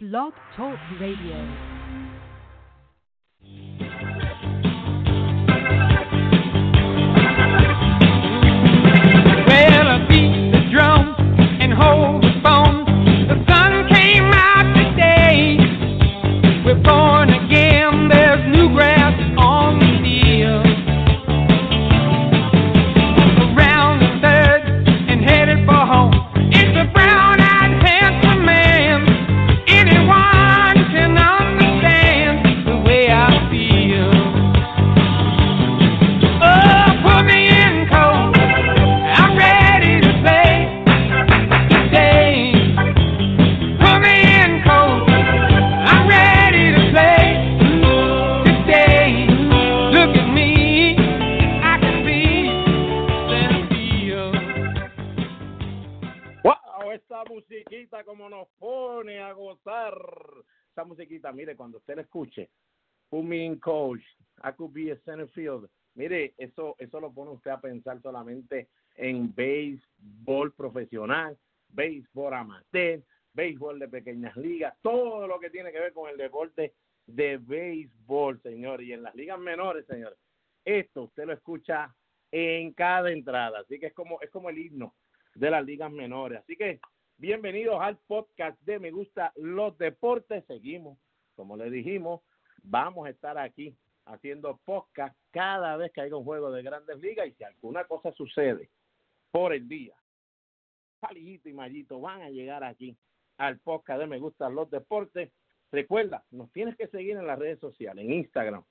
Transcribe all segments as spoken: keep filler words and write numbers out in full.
Blog Talk Radio. Mire, cuando usted la escuche, Put Me In Coach, I Could Be a Center Field. Mire, eso eso lo pone usted a pensar solamente en béisbol profesional, béisbol amateur, béisbol de pequeñas ligas, todo lo que tiene que ver con el deporte de béisbol, señor. Y en las ligas menores, señor, esto usted lo escucha en cada entrada. Así que es como, es como el himno de las ligas menores. Así que bienvenidos al podcast de Me Gusta Los Deportes. Seguimos. Como le dijimos, vamos a estar aquí haciendo podcast cada vez que haya un juego de Grandes Ligas, y si alguna cosa sucede por el día, Palillito y Mallito van a llegar aquí al podcast de Me Gustan los Deportes. Recuerda, nos tienes que seguir en las redes sociales, en Instagram,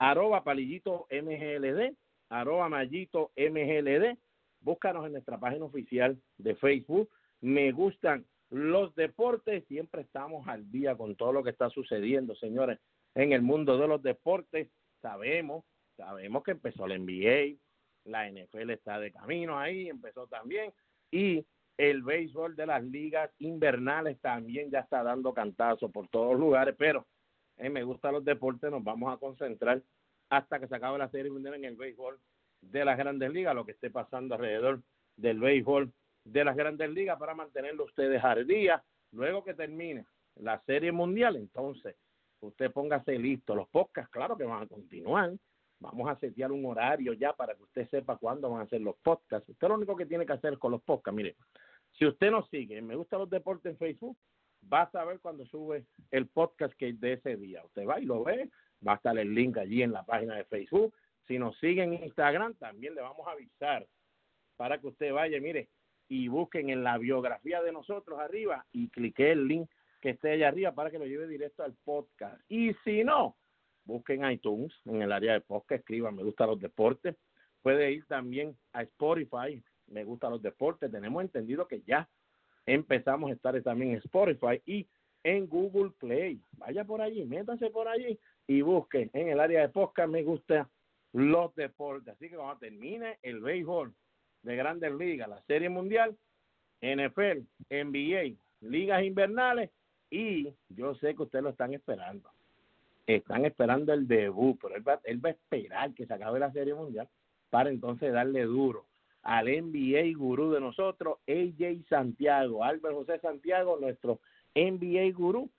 arroba Palillito M G L D, arroba Mallito M G L D. Búscanos en nuestra página oficial de Facebook, Me Gustan Los Deportes. Siempre estamos al día con todo lo que está sucediendo, señores, en el mundo de los deportes. Sabemos, sabemos que empezó la N B A, la N F L está de camino ahí, empezó también, y el béisbol de las ligas invernales también ya está dando cantazos por todos lugares, pero eh, Me Gustan los Deportes nos vamos a concentrar hasta que se acabe la serie mundial en el béisbol de las Grandes Ligas, lo que esté pasando alrededor del béisbol de las Grandes Ligas, para mantenerlo ustedes al día. Luego que termine la serie mundial, entonces usted póngase listo. Los podcasts, claro que van a continuar. Vamos a setear un horario ya para que usted sepa cuándo van a hacer los podcasts. Usted lo único que tiene que hacer con los podcasts, mire, si usted nos sigue, Me Gusta los Deportes en Facebook, va a saber cuando sube el podcast que es de ese día. Usted va y lo ve, va a estar el link allí en la página de Facebook. Si nos sigue en Instagram, también le vamos a avisar para que usted vaya, mire, y busquen en la biografía de nosotros arriba y clique el link que esté allá arriba para que lo lleve directo al podcast. Y si no, busquen iTunes, en el área de podcast, escriban Me Gusta los Deportes. Puede ir también a Spotify, Me Gusta los Deportes. Tenemos entendido que ya empezamos a estar también en Spotify y en Google Play. Vaya por allí, métanse por allí y busquen en el área de podcast Me Gusta los Deportes. Así que cuando termine el béisbol de Grandes Ligas, la Serie Mundial, N F L, N B A, ligas invernales, y yo sé que ustedes lo están esperando. Están esperando el debut, pero él va, él va a esperar que se acabe la Serie Mundial para entonces darle duro al N B A gurú de nosotros, A J Santiago, Albert José Santiago, nuestro N B A gurú,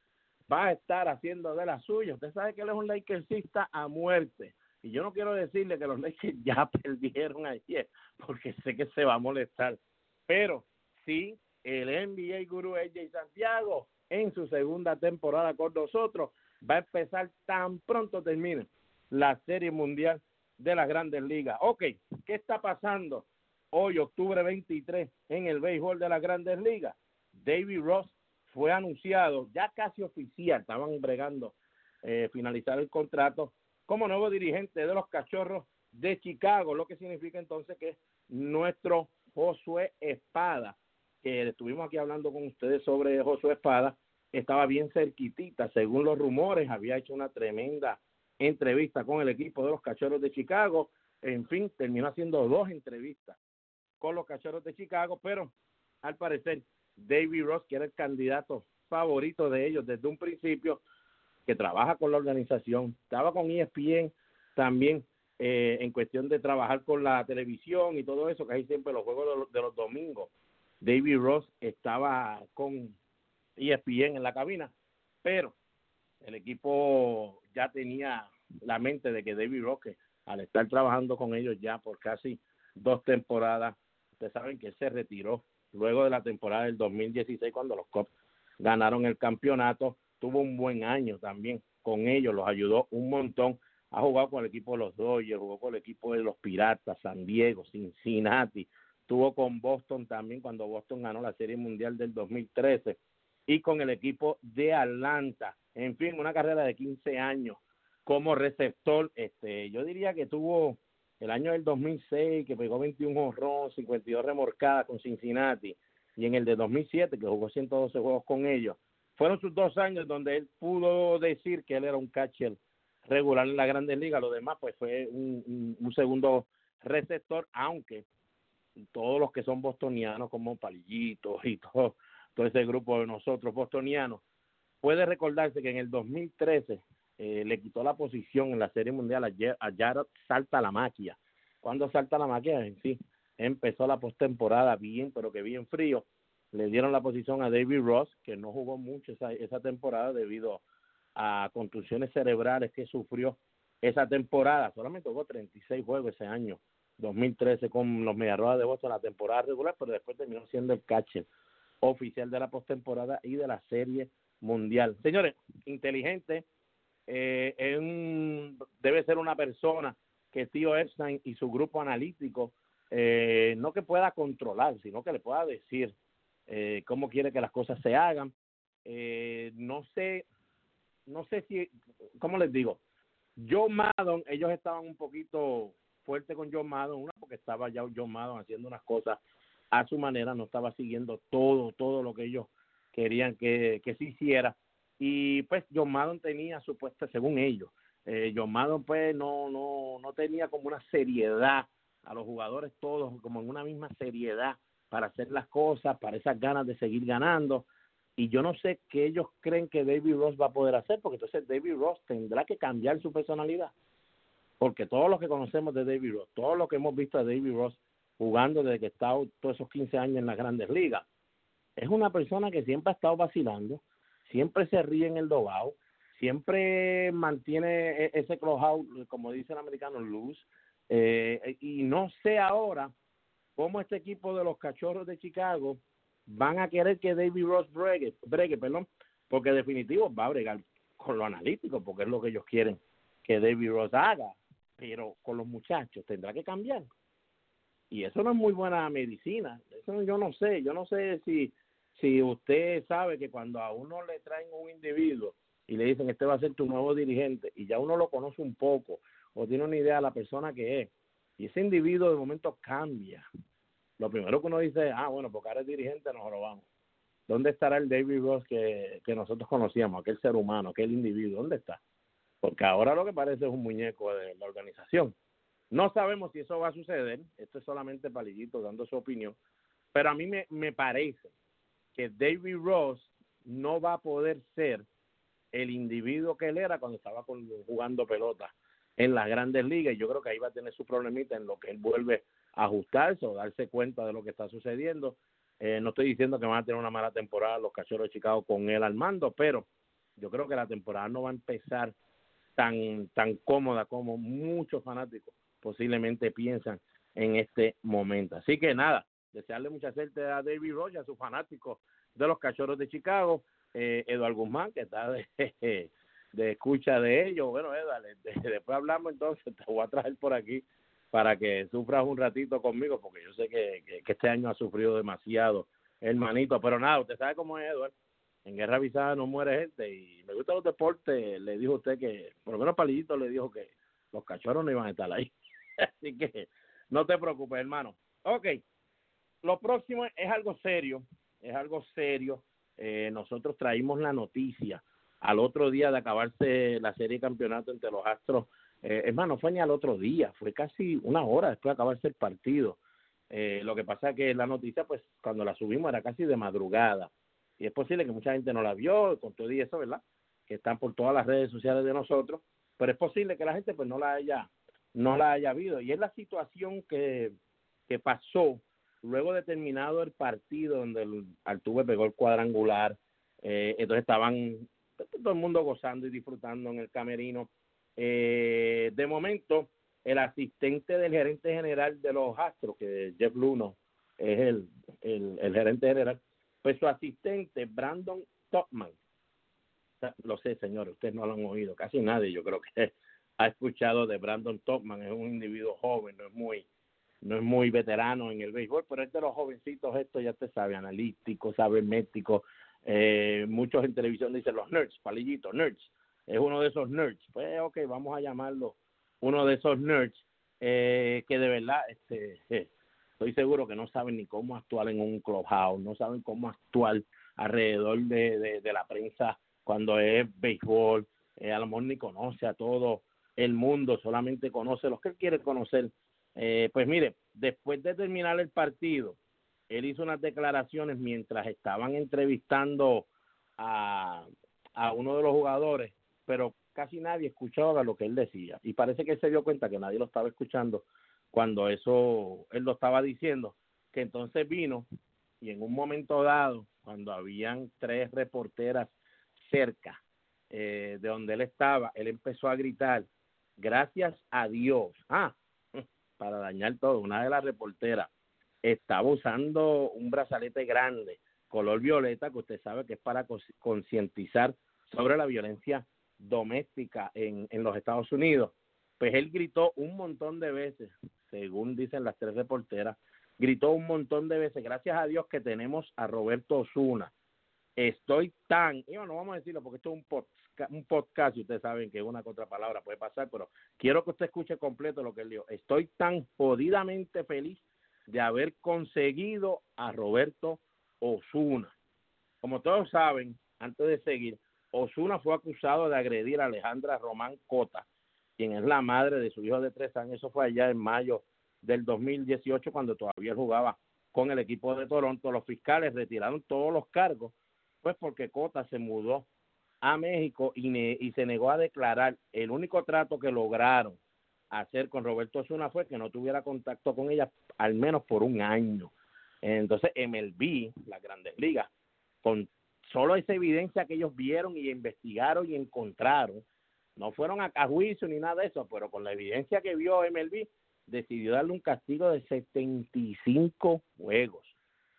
va a estar haciendo de la suya. Usted sabe que él es un lakersista a muerte. Y yo no quiero decirle que los Lakers ya perdieron ayer, porque sé que se va a molestar. Pero sí, el N B A gurú A J Santiago, en su segunda temporada con nosotros, va a empezar tan pronto termine la Serie Mundial de las Grandes Ligas. Ok, ¿qué está pasando hoy, octubre veintitrés, en el béisbol de las Grandes Ligas? David Ross fue anunciado, ya casi oficial, estaban bregando eh, finalizar el contrato, como nuevo dirigente de los Cachorros de Chicago, lo que significa entonces que nuestro Josué Espada, que estuvimos aquí hablando con ustedes sobre Josué Espada, estaba bien cerquitita, según los rumores, había hecho una tremenda entrevista con el equipo de los Cachorros de Chicago, en fin, terminó haciendo dos entrevistas con los Cachorros de Chicago, pero al parecer David Ross, que era el candidato favorito de ellos desde un principio, que trabaja con la organización, estaba con E S P N también eh, en cuestión de trabajar con la televisión y todo eso, que hay siempre los juegos de los, de los domingos. David Ross estaba con E S P N en la cabina, pero el equipo ya tenía la mente de que David Roque, al estar trabajando con ellos ya por casi dos temporadas, ustedes saben que él se retiró luego de la temporada del dos mil dieciséis cuando los Cubs ganaron el campeonato. Tuvo un buen año también con ellos, los ayudó un montón. Ha jugado con el equipo de los Dodgers, jugó con el equipo de los Piratas, San Diego, Cincinnati. Estuvo con Boston también cuando Boston ganó la Serie Mundial del dos mil trece. Y con el equipo de Atlanta. En fin, una carrera de quince años como receptor. Este, yo diría que tuvo el año del dos mil seis, que pegó veintiún jonrones, cincuenta y dos remorcadas con Cincinnati. Y en el de dos mil siete, que jugó ciento doce juegos con ellos. Fueron sus dos años donde él pudo decir que él era un catcher regular en la Grandes Ligas. Lo demás, pues, fue un, un, un segundo receptor, aunque todos los que son bostonianos, como Palillitos y todo, todo ese grupo de nosotros bostonianos, puede recordarse que en el dos mil trece eh, le quitó la posición en la Serie Mundial a, a Jarrod Saltalamacchia. Cuando Saltalamacchia en sí empezó la postemporada bien, pero que bien frío, le dieron la posición a David Ross, que no jugó mucho esa, esa temporada debido a contusiones cerebrales que sufrió esa temporada. Solamente jugó treinta y seis juegos ese año dos mil trece con los Mediarrojas de Boston, la temporada regular, pero después terminó siendo el catcher oficial de la postemporada y de la Serie Mundial. Señores, inteligente, eh, es un, debe ser una persona que Tío Epstein y su grupo analítico, eh, no que pueda controlar, sino que le pueda decir eh, cómo quiere que las cosas se hagan. Eh, no sé, no sé si, ¿cómo les digo? Joe Maddon, ellos estaban un poquito fuerte con John Maddon, una porque estaba ya John Maddon haciendo unas cosas a su manera, no estaba siguiendo todo, todo lo que ellos querían que, que se hiciera, y pues John Maddon tenía supuesta, según ellos, eh, John Maddon pues no, no, no tenía como una seriedad, a los jugadores todos como en una misma seriedad para hacer las cosas, para esas ganas de seguir ganando, y yo no sé qué ellos creen que David Ross va a poder hacer, porque entonces David Ross tendrá que cambiar su personalidad. Porque todos los que conocemos de David Ross, todos los que hemos visto a David Ross jugando desde que ha estado todos esos quince años en las Grandes Ligas, es una persona que siempre ha estado vacilando, siempre se ríe en el dogado, siempre mantiene ese closeout, como dice el americano, loose. Eh, y no sé ahora cómo este equipo de los Cachorros de Chicago van a querer que David Ross bregue, bregue perdón, porque definitivo va a bregar con lo analítico, porque es lo que ellos quieren que David Ross haga. Pero con los muchachos tendrá que cambiar. Y eso no es muy buena medicina. Eso yo no sé. Yo no sé si, si usted sabe que cuando a uno le traen un individuo y le dicen, este va a ser tu nuevo dirigente, y ya uno lo conoce un poco o tiene una idea de la persona que es, y ese individuo de momento cambia. Lo primero que uno dice es, ah, bueno, porque ahora es dirigente, nos lo vamos. ¿Dónde estará el David Ross que, que nosotros conocíamos? Aquel ser humano, aquel individuo, ¿dónde está? Porque ahora lo que parece es un muñeco de la organización. No sabemos si eso va a suceder, esto es solamente Palillito dando su opinión, pero a mí me, me parece que David Ross no va a poder ser el individuo que él era cuando estaba con, jugando pelota en las Grandes Ligas, y yo creo que ahí va a tener su problemita en lo que él vuelve a ajustarse o darse cuenta de lo que está sucediendo. Eh, no estoy diciendo que van a tener una mala temporada los Cachorros de Chicago con él al mando, pero yo creo que la temporada no va a empezar tan tan cómoda como muchos fanáticos posiblemente piensan en este momento. Así que nada, desearle mucha suerte a David Ross, a sus fanáticos de los Cachorros de Chicago. eh, Eduardo Guzmán, que está de, de escucha de ellos. Bueno, Eduardo, de, después hablamos, entonces te voy a traer por aquí para que sufras un ratito conmigo, porque yo sé que, que, que este año ha sufrido demasiado, hermanito, pero nada, usted sabe cómo es, Eduardo. En guerra avisada no muere gente, y Me Gusta los Deportes le dijo usted que, por lo menos Palillito le dijo que los Cachorros no iban a estar ahí. Así que no te preocupes, hermano. Ok, lo próximo es algo serio, es algo serio. Eh, nosotros traímos la noticia al otro día de acabarse la serie de campeonato entre los Astros. Eh, es más, no fue ni al otro día, fue casi una hora después de acabarse el partido. Eh, lo que pasa es que la noticia, pues, cuando la subimos era casi de madrugada. Y es posible que mucha gente no la vio, con todo y eso, ¿verdad? Que están por todas las redes sociales de nosotros, pero es posible que la gente pues no la haya, no la haya habido. Y es la situación que, que pasó luego de terminado el partido donde el Altuve pegó el cuadrangular. Eh, entonces estaban todo el mundo gozando y disfrutando en el camerino. Eh, de momento, el asistente del gerente general de los Astros, que Jeff Luno es el, el, el gerente general, pues su asistente, Brandon Taubman, lo sé, señores, ustedes no lo han oído, casi nadie yo creo que ha escuchado de Brandon Taubman. Es un individuo joven, no es muy no es muy veterano en el béisbol, pero es de los jovencitos, esto ya te sabe, analítico, sabe métrico, eh, muchos en televisión dicen los nerds, palillito, nerds, es uno de esos nerds, pues ok, vamos a llamarlo uno de esos nerds, eh, que de verdad, este, eh, estoy seguro que no saben ni cómo actuar en un clubhouse, no saben cómo actuar alrededor de, de, de la prensa cuando es béisbol, eh, a lo mejor ni conoce a todo el mundo, solamente conoce los que él quiere conocer. Eh, pues mire, después de terminar el partido, él hizo unas declaraciones mientras estaban entrevistando a, a uno de los jugadores, pero casi nadie escuchaba lo que él decía, y parece que él se dio cuenta que nadie lo estaba escuchando cuando eso él lo estaba diciendo, que entonces vino y en un momento dado, cuando habían tres reporteras cerca eh, de donde él estaba, él empezó a gritar, gracias a Dios. Ah, para dañar todo, una de las reporteras estaba usando un brazalete grande, color violeta, que usted sabe que es para concientizar sobre la violencia doméstica en, en los Estados Unidos. Pues él gritó un montón de veces, según dicen las tres reporteras, gritó un montón de veces, gracias a Dios que tenemos a Roberto Osuna. Estoy tan, y bueno, vamos a decirlo porque esto es un podcast, un podcast y ustedes saben que una contrapalabra puede pasar, pero quiero que usted escuche completo lo que él dijo. Estoy tan jodidamente feliz de haber conseguido a Roberto Osuna. Como todos saben, antes de seguir, Osuna fue acusado de agredir a Alejandra Román Cota, quien es la madre de su hijo de tres años. Eso fue allá en mayo del dos mil dieciocho, cuando todavía jugaba con el equipo de Toronto. Los fiscales retiraron todos los cargos, pues porque Cota se mudó a México y, ne- y se negó a declarar. El único trato que lograron hacer con Roberto Osuna fue que no tuviera contacto con ella al menos por un año. Entonces M L B, las Grandes Ligas, con solo esa evidencia que ellos vieron y investigaron y encontraron, no fueron a, a juicio ni nada de eso, pero con la evidencia que vio M L B, decidió darle un castigo de setenta y cinco juegos.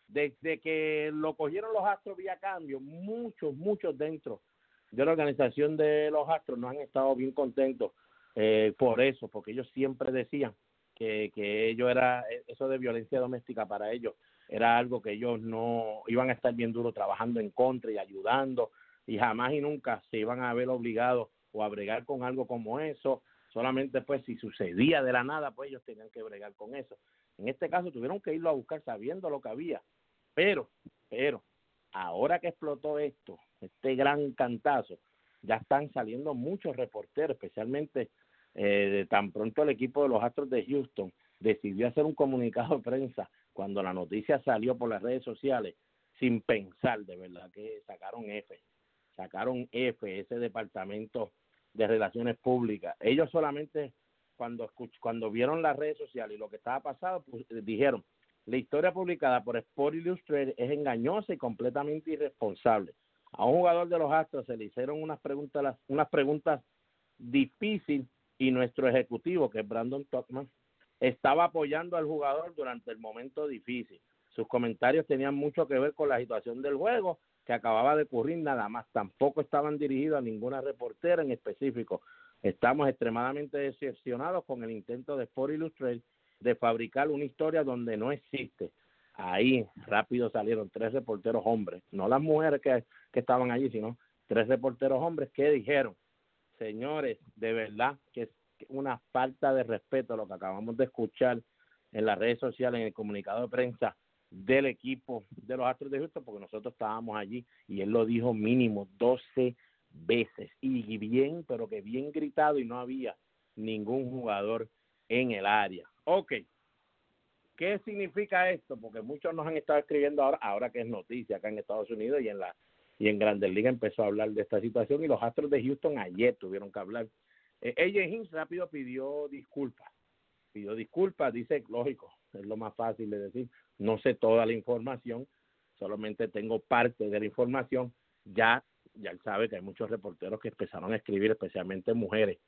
Desde que lo cogieron los Astros vía cambio, muchos, muchos dentro de la organización de los Astros no han estado bien contentos eh, por eso, porque ellos siempre decían que, que ellos era, eso de violencia doméstica para ellos era algo que ellos no iban a estar bien duro trabajando en contra y ayudando, y jamás y nunca se iban a ver obligados o a bregar con algo como eso. Solamente pues si sucedía de la nada, pues ellos tenían que bregar con eso. En este caso tuvieron que irlo a buscar sabiendo lo que había. Pero, pero, ahora que explotó esto, este gran cantazo, ya están saliendo muchos reporteros, especialmente eh, tan pronto el equipo de los Astros de Houston decidió hacer un comunicado de prensa cuando la noticia salió por las redes sociales, sin pensar, de verdad, que sacaron F. Sacaron F, ese departamento de relaciones públicas. Ellos solamente, cuando escuch- cuando vieron las redes sociales y lo que estaba pasando, pues, dijeron, la historia publicada por Sports Illustrated es engañosa y completamente irresponsable. A un jugador de los Astros se le hicieron unas preguntas, unas preguntas difíciles, y nuestro ejecutivo, que es Brandon Taubman, estaba apoyando al jugador durante el momento difícil. Sus comentarios tenían mucho que ver con la situación del juego que acababa de ocurrir, nada más. Tampoco estaban dirigidos a ninguna reportera en específico. Estamos extremadamente decepcionados con el intento de Sports Illustrated de fabricar una historia donde no existe. Ahí rápido salieron tres reporteros hombres, no las mujeres que, que estaban allí, sino tres reporteros hombres que dijeron, señores, de verdad que es una falta de respeto lo que acabamos de escuchar en las redes sociales, en el comunicado de prensa del equipo de los Astros de Houston, porque nosotros estábamos allí y él lo dijo mínimo doce veces, y bien, pero que bien gritado, y no había ningún jugador en el área. Ok, ¿qué significa esto? Porque muchos nos han estado escribiendo ahora, ahora que es noticia acá en Estados Unidos y en la y en Grandes Ligas empezó a hablar de esta situación, y los Astros de Houston ayer tuvieron que hablar. Eh, A J Hinch rápido pidió disculpas, pidió disculpas, dice, lógico, es lo más fácil de decir, no sé toda la información, solamente tengo parte de la información, ya ya él sabe que hay muchos reporteros que empezaron a escribir, especialmente mujeres,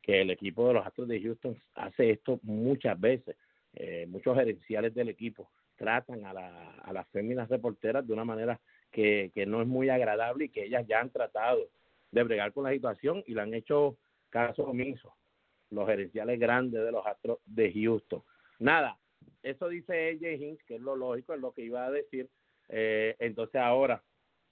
que el equipo de los Astros de Houston hace esto muchas veces. Eh, muchos gerenciales del equipo tratan a, la, a las féminas reporteras de una manera que, que no es muy agradable y que ellas ya han tratado de bregar con la situación y le han hecho caso omiso los gerenciales grandes de los Astros de Houston. Nada, eso dice A J Hinch, que es lo lógico, es lo que iba a decir. Eh, entonces ahora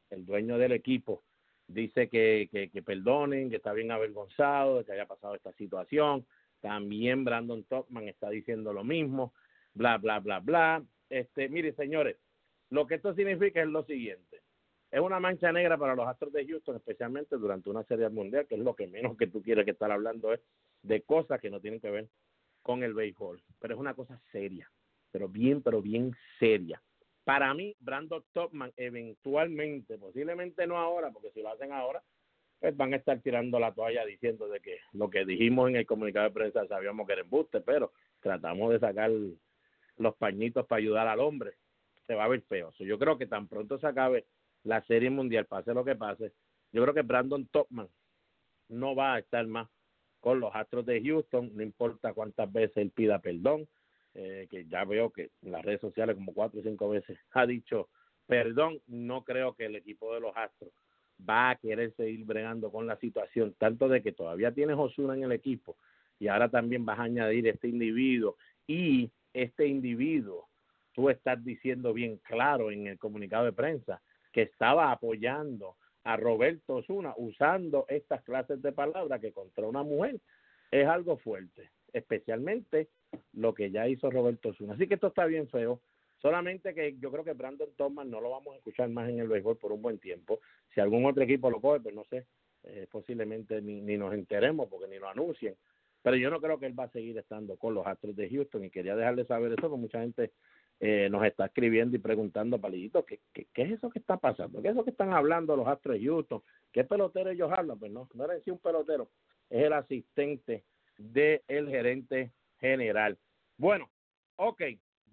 el dueño del equipo dice que, que, que perdonen, que está bien avergonzado de que haya pasado esta situación. También Brandon Taubman está diciendo lo mismo, bla, bla, bla, bla. Este, mire, señores, lo que esto significa es lo siguiente. Es una mancha negra para los Astros de Houston, especialmente durante una serie mundial, que es lo que menos que tú quieres que estar hablando es de cosas que no tienen que ver con el béisbol. Pero es una cosa seria, pero bien, pero bien seria. Para mí, Brandon Taubman eventualmente, posiblemente no ahora, porque si lo hacen ahora, pues van a estar tirando la toalla diciendo de que lo que dijimos en el comunicado de prensa sabíamos que era embuste, pero tratamos de sacar los pañitos para ayudar al hombre. Se va a ver feo. Yo creo que tan pronto se acabe la serie mundial, pase lo que pase, yo creo que Brandon Taubman no va a estar más con los Astros de Houston, no importa cuántas veces él pida perdón, eh, que ya veo que en las redes sociales como cuatro o cinco veces ha dicho perdón. No creo que el equipo de los Astros va a querer seguir bregando con la situación, tanto de que todavía tienes Osuna en el equipo y ahora también vas a añadir este individuo, y este individuo, tú estás diciendo bien claro en el comunicado de prensa que estaba apoyando a Roberto Osuna usando estas clases de palabras que contra una mujer es algo fuerte, especialmente lo que ya hizo Roberto Osuna. Así que esto está bien feo. Solamente que yo creo que Brandon Taubman no lo vamos a escuchar más en el béisbol por un buen tiempo. Si algún otro equipo lo coge, pues no sé, eh, posiblemente ni, ni nos enteremos porque ni lo anuncien. Pero yo no creo que él va a seguir estando con los Astros de Houston, y quería dejarle saber eso, porque mucha gente eh, nos está escribiendo y preguntando, Palillito, ¿qué, qué, ¿qué es eso que está pasando? ¿Qué es eso que están hablando los Astros de Houston? ¿Qué pelotero ellos hablan? Pues no, no era en sí un pelotero, es el asistente del gerente general. Bueno, ok,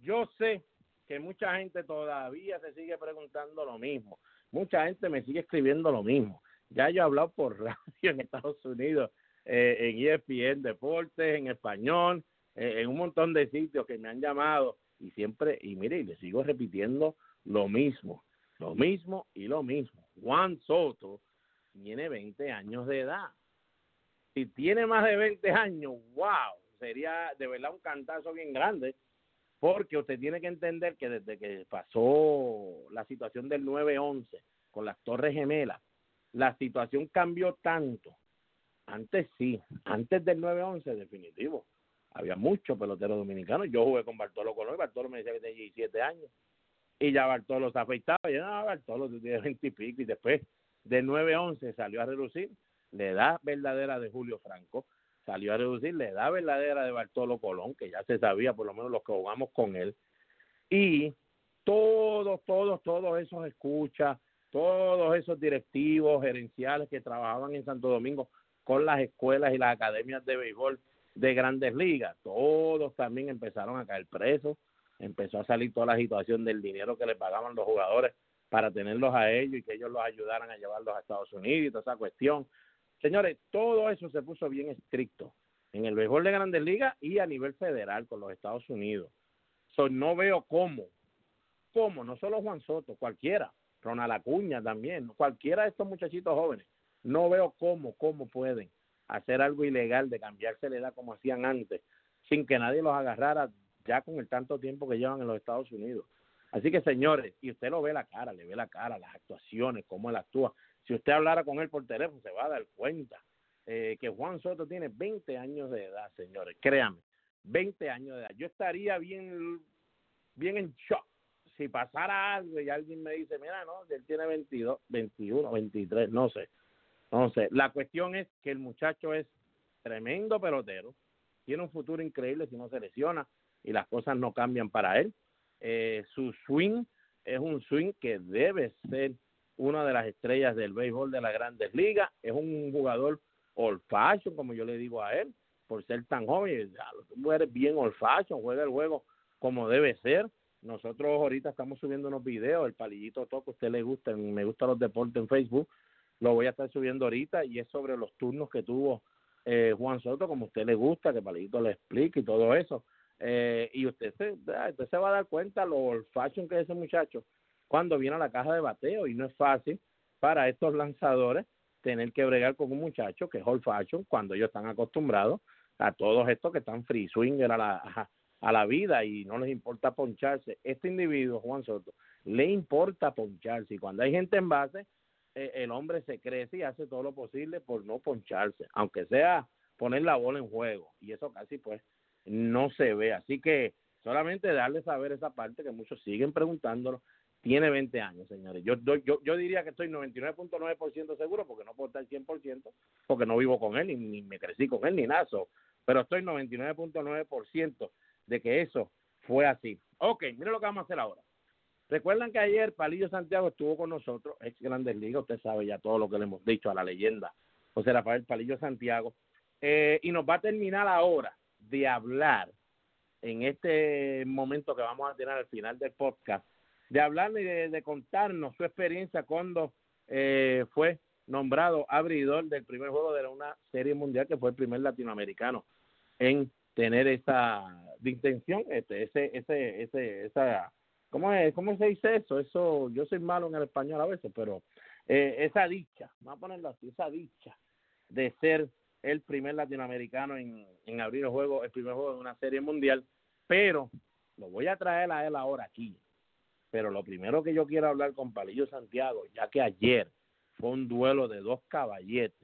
yo sé que mucha gente todavía se sigue preguntando lo mismo. Mucha gente me sigue escribiendo lo mismo. Ya yo he hablado por radio en Estados Unidos, eh, en E S P N Deportes, en español, eh, en un montón de sitios que me han llamado, y siempre, y mire, y le sigo repitiendo lo mismo, lo mismo y lo mismo. Juan Soto tiene veinte años de edad. Si tiene más de veinte años, wow, sería de verdad un cantazo bien grande. Porque usted tiene que entender que desde que pasó la situación del nueve once con las Torres Gemelas, la situación cambió tanto. Antes sí, antes del nueve once, definitivo, había muchos peloteros dominicanos. Yo jugué con Bartolo Colón y Bartolo me decía que tenía diecisiete años. Y ya Bartolo se afeitaba. Y yo, no, Bartolo, tú tienes veinte y pico. Y después del nueve once salió a relucir la edad verdadera de Julio Franco. Salió a reducir la edad verdadera de Bartolo Colón, que ya se sabía, por lo menos los que jugamos con él. Y todos, todos, todos esos escuchas, todos esos directivos gerenciales que trabajaban en Santo Domingo con las escuelas y las academias de béisbol de Grandes Ligas, todos también empezaron a caer presos. Empezó a salir toda la situación del dinero que le pagaban los jugadores para tenerlos a ellos y que ellos los ayudaran a llevarlos a Estados Unidos y toda esa cuestión. Señores, todo eso se puso bien estricto en el béisbol de Grandes Ligas y a nivel federal con los Estados Unidos. So, no veo cómo, cómo, no solo Juan Soto, cualquiera, Ronald Acuña también, cualquiera de estos muchachitos jóvenes, no veo cómo, cómo pueden hacer algo ilegal de cambiarse la edad como hacían antes, sin que nadie los agarrara ya con el tanto tiempo que llevan en los Estados Unidos. Así que, señores, y usted lo ve la cara, le ve la cara, las actuaciones, cómo él actúa. Si usted hablara con él por teléfono, se va a dar cuenta eh, que Juan Soto tiene veinte años de edad, señores. Créanme, veinte años de edad. Yo estaría bien, bien en shock si pasara algo y alguien me dice, mira, no, él tiene veintidós, veintiuno, veintitrés, no sé. No sé. La cuestión es que el muchacho es tremendo pelotero, tiene un futuro increíble si no se lesiona y las cosas no cambian para él. Eh, su swing es un swing que debe ser una de las estrellas del béisbol de las Grandes Ligas. Es un jugador old fashion, como yo le digo a él, por ser tan joven. Tú eres bien old fashion, juega el juego como debe ser. Nosotros ahorita estamos subiendo unos videos, el Palillito Toco, a usted le gusta, en Me Gusta Los Deportes en Facebook, lo voy a estar subiendo ahorita, y es sobre los turnos que tuvo eh, Juan Soto, como a usted le gusta, que Palito le explique y todo eso. Eh, y usted se, usted se va a dar cuenta lo old fashion que es ese muchacho cuando viene a la caja de bateo, y no es fácil para estos lanzadores tener que bregar con un muchacho que es old fashion cuando ellos están acostumbrados a todos estos que están free swinger a la, a la vida y no les importa poncharse. Este individuo, Juan Soto, le importa poncharse, y cuando hay gente en base, eh, el hombre se crece y hace todo lo posible por no poncharse, aunque sea poner la bola en juego, y eso casi pues no se ve. Así que solamente darle saber esa parte que muchos siguen preguntándolo. Tiene veinte años, señores. Yo yo yo diría que estoy noventa y nueve punto nueve por ciento seguro, porque no puedo estar cien por ciento, porque no vivo con él, ni, ni me crecí con él, ni nada. Pero estoy noventa y nueve punto nueve por ciento de que eso fue así. Ok, miren lo que vamos a hacer ahora. Recuerdan que ayer Palillo Santiago estuvo con nosotros, ex Grandes Ligas, usted sabe ya todo lo que le hemos dicho a la leyenda José Rafael Palillo Santiago, eh, y nos va a terminar ahora de hablar, en este momento que vamos a tener al final del podcast, de hablar y de, de contarnos su experiencia cuando eh, fue nombrado abridor del primer juego de una serie mundial, que fue el primer latinoamericano en tener esa distinción, este, ese, ese, ese, esa, ¿cómo es? ¿Cómo se dice eso? Eso, yo soy malo en el español a veces, pero eh, esa dicha, vamos a ponerlo así, esa dicha de ser el primer latinoamericano en, en abrir el juego, el primer juego de una serie mundial. Pero lo voy a traer a él ahora aquí. Pero lo primero que yo quiero hablar con Palillo Santiago, ya que ayer fue un duelo de dos caballetes,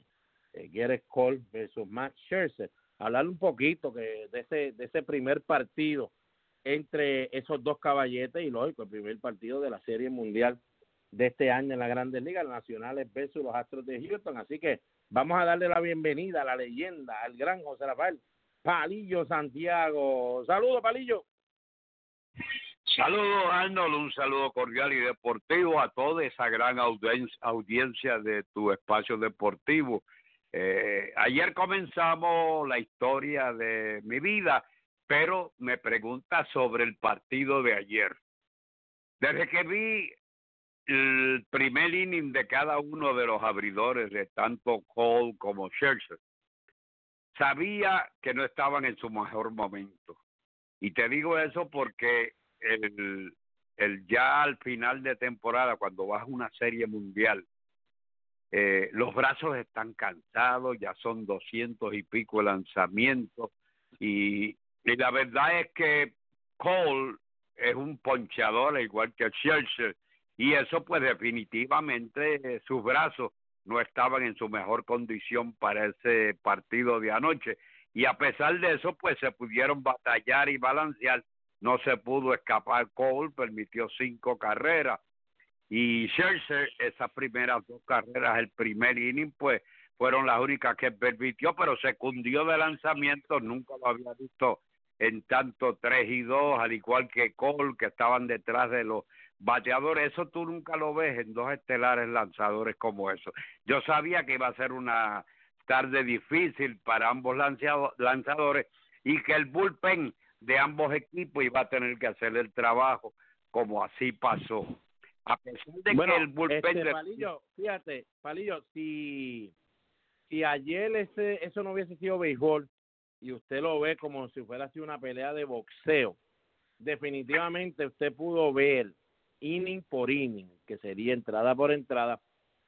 eh, Gerrit Cole versus Max Scherzer, hablar un poquito que de ese de ese primer partido entre esos dos caballetes, y lógico, el primer partido de la serie mundial de este año en las Grandes Ligas, Nacionales versus los Astros de Houston. Así que vamos a darle la bienvenida a la leyenda, al gran José Rafael Palillo Santiago. Saludos, Palillo. Saludos, Arnold. Un saludo cordial y deportivo a toda esa gran audiencia de tu espacio deportivo. Eh, ayer comenzamos la historia de mi vida, pero me pregunta sobre el partido de ayer. Desde que vi el primer inning de cada uno de los abridores, de tanto Cole como Scherzer, sabía que no estaban en su mejor momento. Y te digo eso porque el, el ya al final de temporada, cuando vas a una serie mundial, eh, los brazos están cansados, ya son doscientos y pico de lanzamientos, y, y la verdad es que Cole es un ponchador, igual que Scherzer, y eso pues definitivamente eh, sus brazos no estaban en su mejor condición para ese partido de anoche, y a pesar de eso pues se pudieron batallar y balancear. No se pudo escapar Cole, permitió cinco carreras, y Scherzer, esas primeras dos carreras, el primer inning, pues fueron las únicas que permitió, pero se cundió de lanzamiento, nunca lo había visto en tanto tres y dos, al igual que Cole, que estaban detrás de los bateadores. Eso tú nunca lo ves en dos estelares lanzadores como eso. Yo sabía que iba a ser una tarde difícil para ambos lanceado, lanzadores, y que el bullpen de ambos equipos iba a tener que hacer el trabajo, como así pasó. A pesar de bueno, que el bullpen... Este, de... Palillo, fíjate, Palillo, si, si ayer ese, eso no hubiese sido béisbol, y usted lo ve como si fuera así una pelea de boxeo, definitivamente usted pudo ver inning por inning, que sería entrada por entrada,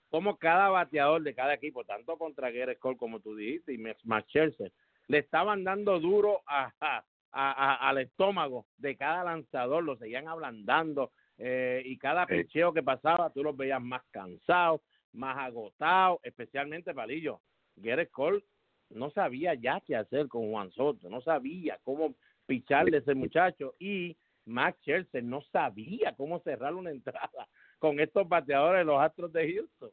como cada bateador de cada equipo, tanto contra Gerrit Cole, como tú dijiste, y Max Scherzer, le estaban dando duro a, a, a, al estómago de cada lanzador, lo seguían ablandando, eh, y cada picheo que pasaba, tú los veías más cansados, más agotados, especialmente, Palillo, Gerrit Cole no sabía ya qué hacer con Juan Soto, no sabía cómo picharle a ese muchacho, y Max Scherzer no sabía cómo cerrar una entrada con estos bateadores de los Astros de Houston.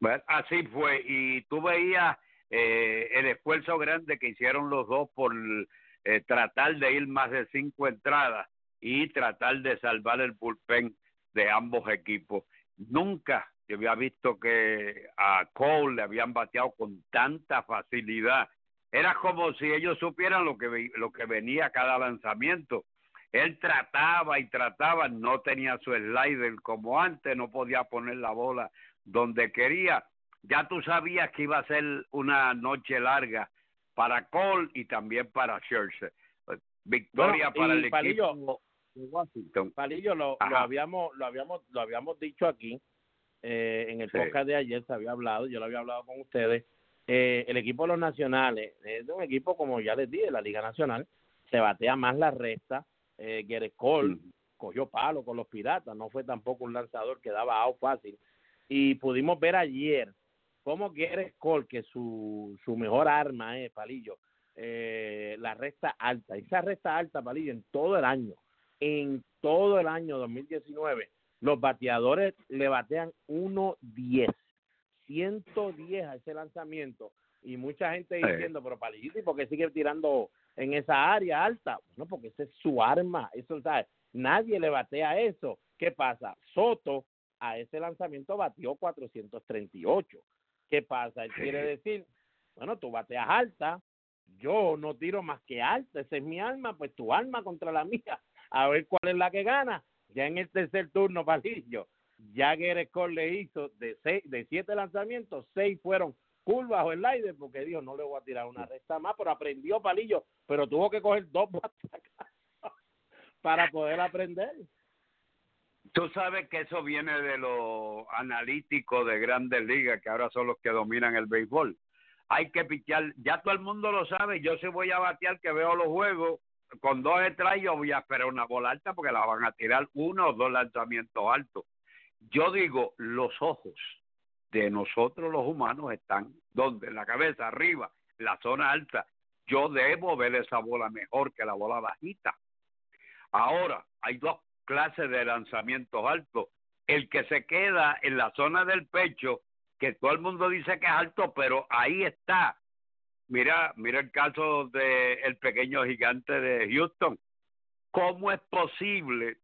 Bueno, así fue, y tú veías eh, el esfuerzo grande que hicieron los dos por eh, tratar de ir más de cinco entradas y tratar de salvar el bullpen de ambos equipos. Nunca yo había visto que a Cole le habían bateado con tanta facilidad. Era como si ellos supieran lo que lo que venía cada lanzamiento. Él trataba y trataba, no tenía su slider como antes, no podía poner la bola donde quería. Ya tú sabías que iba a ser una noche larga para Cole y también para Scherzer. Victoria no, para el Palillo, equipo de Washington. Palillo, lo, lo habíamos lo habíamos lo habíamos dicho aquí eh, en el sí. podcast de ayer, se había hablado, yo lo había hablado con ustedes. Eh, el equipo de los Nacionales es de un equipo, como ya les dije, de la Liga Nacional, se batea más la recta. eh, Gerrit Cole mm. cogió palo con los Piratas, no fue tampoco un lanzador que daba out fácil, y pudimos ver ayer cómo Gerrit Cole, que su su mejor arma es, eh, Palillo, eh, la recta alta, esa recta alta, Palillo, en todo el año en todo el año dos mil diecinueve los bateadores le batean uno diez ciento diez a ese lanzamiento, y mucha gente diciendo, pero Palillito, ¿y por qué sigue tirando en esa área alta? Bueno, porque esa es su arma, eso, ¿sabes? Nadie le batea eso. ¿Qué pasa? Soto a ese lanzamiento batió cuatrocientos treinta y ocho. ¿Qué pasa? Él quiere decir, bueno, tú bateas alta, yo no tiro más que alta, esa es mi arma, pues tu arma contra la mía, a ver cuál es la que gana. Ya en el tercer turno, Palillo, ya Gerrit Cole le hizo de seis, de siete lanzamientos, seis fueron curvas o el aire, porque dijo, no le voy a tirar una recta más, pero aprendió, Palillo, pero tuvo que coger dos batas para poder aprender. Tú sabes que eso viene de los analíticos de Grandes Ligas, que ahora son los que dominan el béisbol. Hay que pichar, ya todo el mundo lo sabe, yo sí voy a batear, que veo los juegos, con dos strikes yo voy a esperar una bola alta, porque la van a tirar uno o dos lanzamientos altos. Yo digo, los ojos de nosotros los humanos están donde, en la cabeza, arriba, la zona alta. Yo debo ver esa bola mejor que la bola bajita. Ahora, hay dos clases de lanzamientos altos. El que se queda en la zona del pecho, que todo el mundo dice que es alto, pero ahí está. Mira, mira el caso del pequeño gigante de Houston. ¿Cómo es posible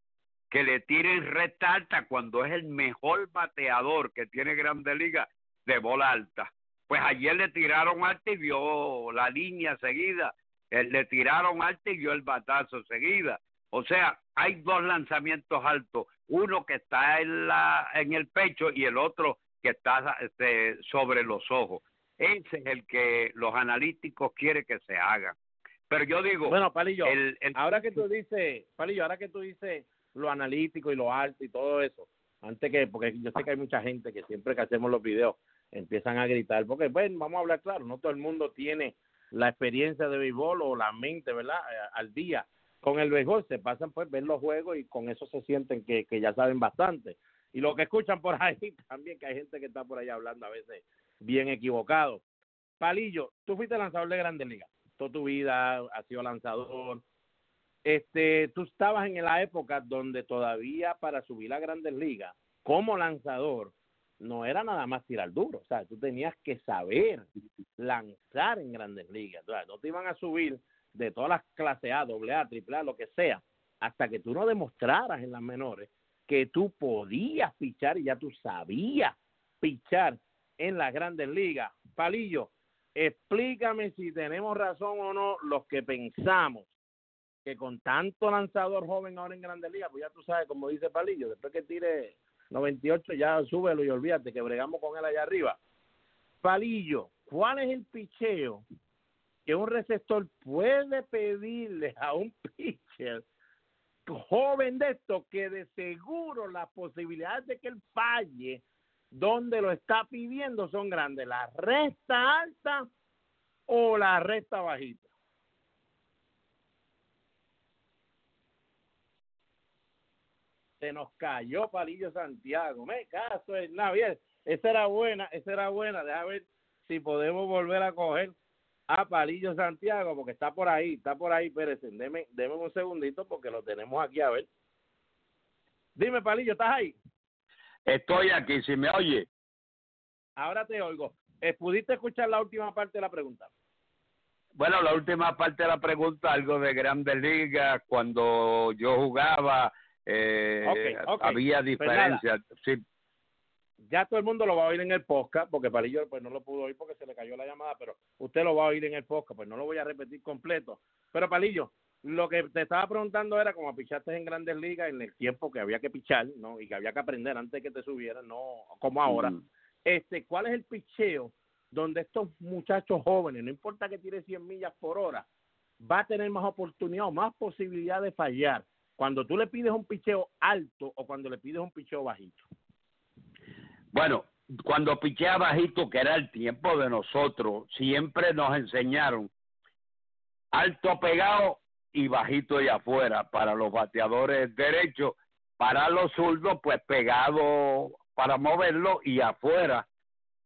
que le tiren recta alta cuando es el mejor bateador que tiene Grandes Ligas de bola alta? Pues ayer le tiraron alta y vio la línea seguida. Le tiraron alta y vio el batazo seguida. O sea, hay dos lanzamientos altos. Uno que está en la en el pecho y el otro que está este, sobre los ojos. Ese es el que los analíticos quieren que se haga. Pero yo digo... Bueno, Palillo, el, el... ahora que tú dices... Palillo, ahora que tú dices... lo analítico y lo alto y todo eso, antes que, porque yo sé que hay mucha gente que siempre que hacemos los videos empiezan a gritar, porque bueno, vamos a hablar claro, no todo el mundo tiene la experiencia de béisbol o la mente, ¿verdad?, al día con el béisbol, se pasan pues ver los juegos y con eso se sienten que, que ya saben bastante, y lo que escuchan por ahí también, que hay gente que está por ahí hablando a veces bien equivocado. Palillo, tú fuiste lanzador de Grandes Ligas, toda tu vida has sido lanzador. Este, tú estabas en la época donde todavía para subir a Grandes Ligas como lanzador no era nada más tirar duro, o sea, tú tenías que saber lanzar en Grandes Ligas, o sea, no te iban a subir de todas las clases A, doble A, triple A, lo que sea, hasta que tú no demostraras en las menores que tú podías pichar y ya tú sabías pichar en las Grandes Ligas. Palillo, explícame si tenemos razón o no los que pensamos que con tanto lanzador joven ahora en Grandes Ligas, pues ya tú sabes, como dice Palillo, después que tire noventa y ocho ya súbelo y olvídate que bregamos con él allá arriba. Palillo, ¿cuál es el picheo que un receptor puede pedirle a un pitcher joven de esto, que de seguro las posibilidades de que él falle donde lo está pidiendo son grandes? ¿La recta alta o la recta bajita? Se nos cayó Palillo Santiago. Me caso en Navidad. Esa era buena, esa era buena. Deja ver si podemos volver a coger a Palillo Santiago, porque está por ahí, está por ahí. Pérez, deme, deme un segundito porque lo tenemos aquí, a ver. Dime, Palillo, ¿estás ahí? Estoy aquí, si me oye. Ahora te oigo. ¿Pudiste escuchar la última parte de la pregunta? Bueno, la última parte de la pregunta, algo de Grandes Ligas, cuando yo jugaba... Eh, okay, okay. Había diferencias. Pues sí. Ya todo el mundo lo va a oír en el podcast, porque Palillo pues no lo pudo oír porque se le cayó la llamada, pero usted lo va a oír en el podcast, pues no lo voy a repetir completo. Pero Palillo, Lo que te estaba preguntando era como pichaste en Grandes Ligas en el tiempo que había que pichar, ¿no? Y que había que aprender antes de que te subieran, no como ahora. Mm. Este, ¿cuál es el picheo donde estos muchachos jóvenes, no importa que tire cien millas por hora, va a tener más oportunidad o más posibilidad de fallar cuando tú le pides un picheo alto o cuando le pides un picheo bajito? Bueno, cuando pichea bajito, que era el tiempo de nosotros, siempre nos enseñaron alto pegado y bajito allá afuera para los bateadores derechos, para los zurdos pues pegado para moverlo y afuera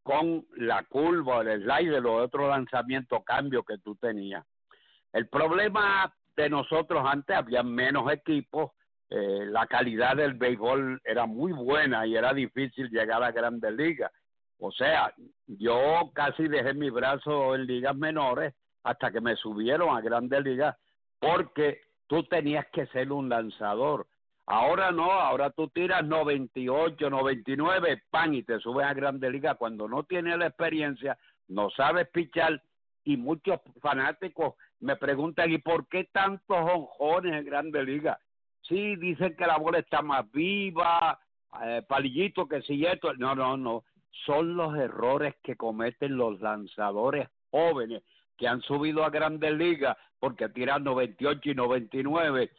con la curva, el slide, los otros lanzamientos, cambios que tú tenías. El problema de nosotros antes, había menos equipos, eh, la calidad del béisbol era muy buena y era difícil llegar a Grandes Ligas. O sea, yo casi dejé mi brazo en ligas menores hasta que me subieron a Grandes Ligas porque tú tenías que ser un lanzador. Ahora no, ahora tú tiras noventa y ocho, noventa y nueve, pan, y te subes a Grandes Ligas cuando no tienes la experiencia, no sabes pichar, y muchos fanáticos me preguntan, ¿y por qué tantos jonjones en Grandes Ligas? Sí, dicen que la bola está más viva, eh, palillito, que si esto... No, no, no, son los errores que cometen los lanzadores jóvenes que han subido a Grandes Ligas porque tiran noventa y ocho y noventa y nueve...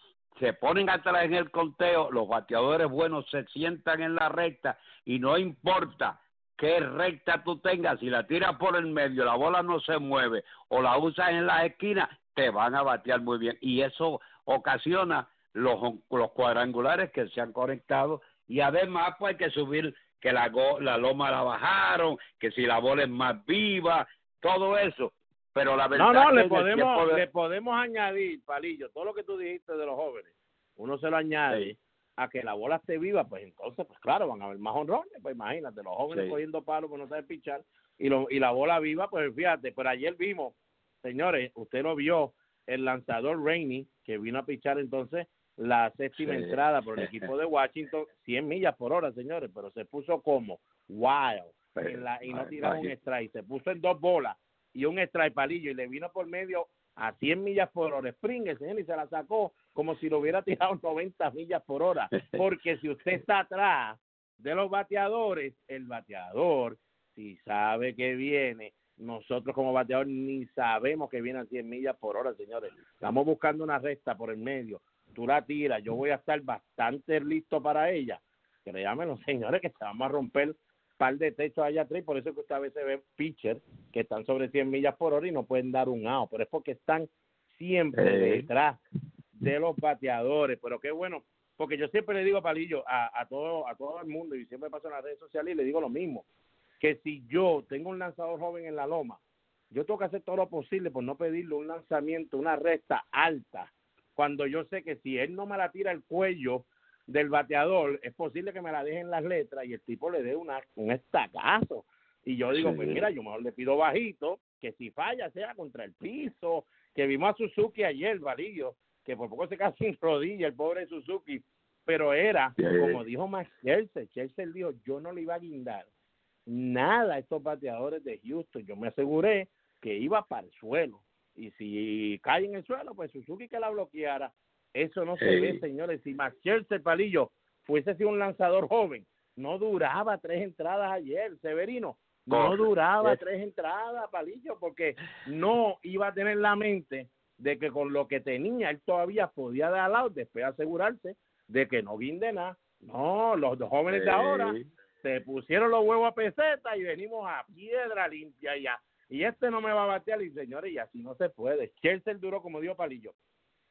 Se ponen atrás en el conteo, los bateadores buenos se sientan en la recta y no importa qué recta tú tengas, si la tiras por el medio, la bola no se mueve o la usas en las esquinas, te van a batear muy bien. Y eso ocasiona los, los cuadrangulares que se han conectado y además pues hay que subir, que la, go, la loma la bajaron, que si la bola es más viva, todo eso. Pero la verdad no, no, que le, podemos, de... le podemos añadir, Palillo, todo lo que tú dijiste de los jóvenes, uno se lo añade sí. a que la bola esté viva, pues entonces, pues claro, van a haber más honrones, pues imagínate, los jóvenes sí. cogiendo palos, pues no saben pichar, y, lo, y la bola viva, pues fíjate, pero ayer vimos, señores, usted lo vio, el lanzador Rainey, que vino a pichar entonces la séptima sí. entrada por el equipo de Washington, cien millas por hora, señores, pero se puso como wild, pero, en la, y no tiraba un strike, se puso en dos bolas, y un extra palillo, y le vino por medio a cien millas por hora, Springer, señor, y se la sacó como si lo hubiera tirado noventa millas por hora, porque si usted está atrás de los bateadores, el bateador, si sabe que viene, nosotros como bateador ni sabemos que viene a cien millas por hora, señores, estamos buscando una recta por el medio, tú la tiras, yo voy a estar bastante listo para ella, créanmelo, señores, que te vamos a romper par de techos allá atrás, por eso que usted a veces ve pitchers que están sobre cien millas por hora y no pueden dar un out, pero es porque están siempre eh. detrás de los bateadores, pero qué bueno, porque yo siempre le digo, Palillo, a, a todo a todo el mundo, y siempre paso en las redes sociales y le digo lo mismo, que si yo tengo un lanzador joven en la loma, yo tengo que hacer todo lo posible por no pedirle un lanzamiento, una recta alta, cuando yo sé que si él no me la tira el cuello del bateador, es posible que me la dejen las letras y el tipo le dé una un estacazo, y yo digo sí. pues mira, yo mejor le pido bajito, que si falla sea contra el piso, que vimos a Suzuki ayer, Varillo, que por poco se cayó sin rodilla el pobre Suzuki, pero era sí. como dijo Max Scherzer, Scherzer dijo, yo no le iba a guindar nada a estos bateadores de Houston, yo me aseguré que iba para el suelo, y si cae en el suelo, pues Suzuki que la bloqueara. Eso no sí. se ve, señores. Si Max Scherzer, Palillo, fuese sido un lanzador joven, no duraba tres entradas ayer, Severino. No oh, duraba yes. tres entradas, Palillo, porque no iba a tener la mente de que con lo que tenía él todavía podía dar out, después asegurarse de que no guinde nada. No, los dos jóvenes sí. de ahora se pusieron los huevos a peseta y venimos a piedra limpia ya. Y este no me va a batear, y señores, y así no se puede. Scherzer duró, como dijo Palillo,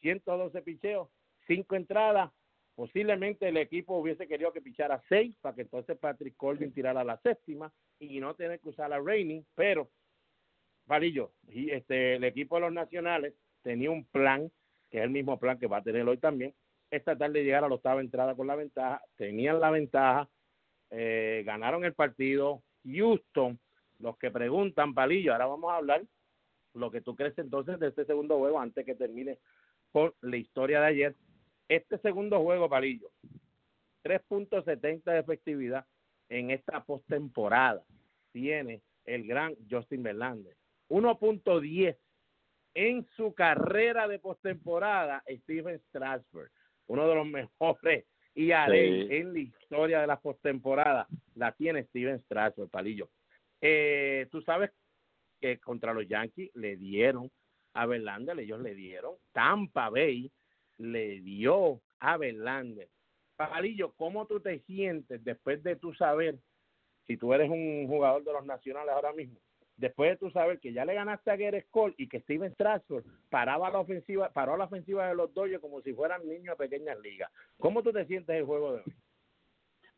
ciento doce picheos, cinco entradas, posiblemente el equipo hubiese querido que pichara seis para que entonces Patrick Corbin tirara la séptima y no tener que usar la Rainey, pero Palillo, y este, el equipo de los Nacionales tenía un plan, que es el mismo plan que va a tener hoy también, esta tarde llegar a la octava entrada con la ventaja, tenían la ventaja, eh, ganaron el partido, Houston, los que preguntan, Palillo, ahora vamos a hablar lo que tú crees entonces de este segundo juego antes que termine por la historia de ayer. Este segundo juego, Palillo, tres punto setenta de efectividad en esta postemporada tiene el gran Justin Verlander, uno punto diez en su carrera de postemporada, Steven Strasburg, uno de los mejores I R A sí. en la historia de las postemporadas, la tiene Steven Strasburg, Palillo. Eh, tú sabes que contra los Yankees le dieron a Verlander, ellos le dieron, Tampa Bay le dio a Verlander. Palillo, ¿cómo tú te sientes después de tú saber, si tú eres un jugador de los Nacionales ahora mismo, después de tú saber que ya le ganaste a Gerrit Cole y que Steven Strasburg paraba la ofensiva, paró la ofensiva de los Dodgers como si fueran niños a pequeñas ligas? ¿Cómo tú te sientes el juego de hoy?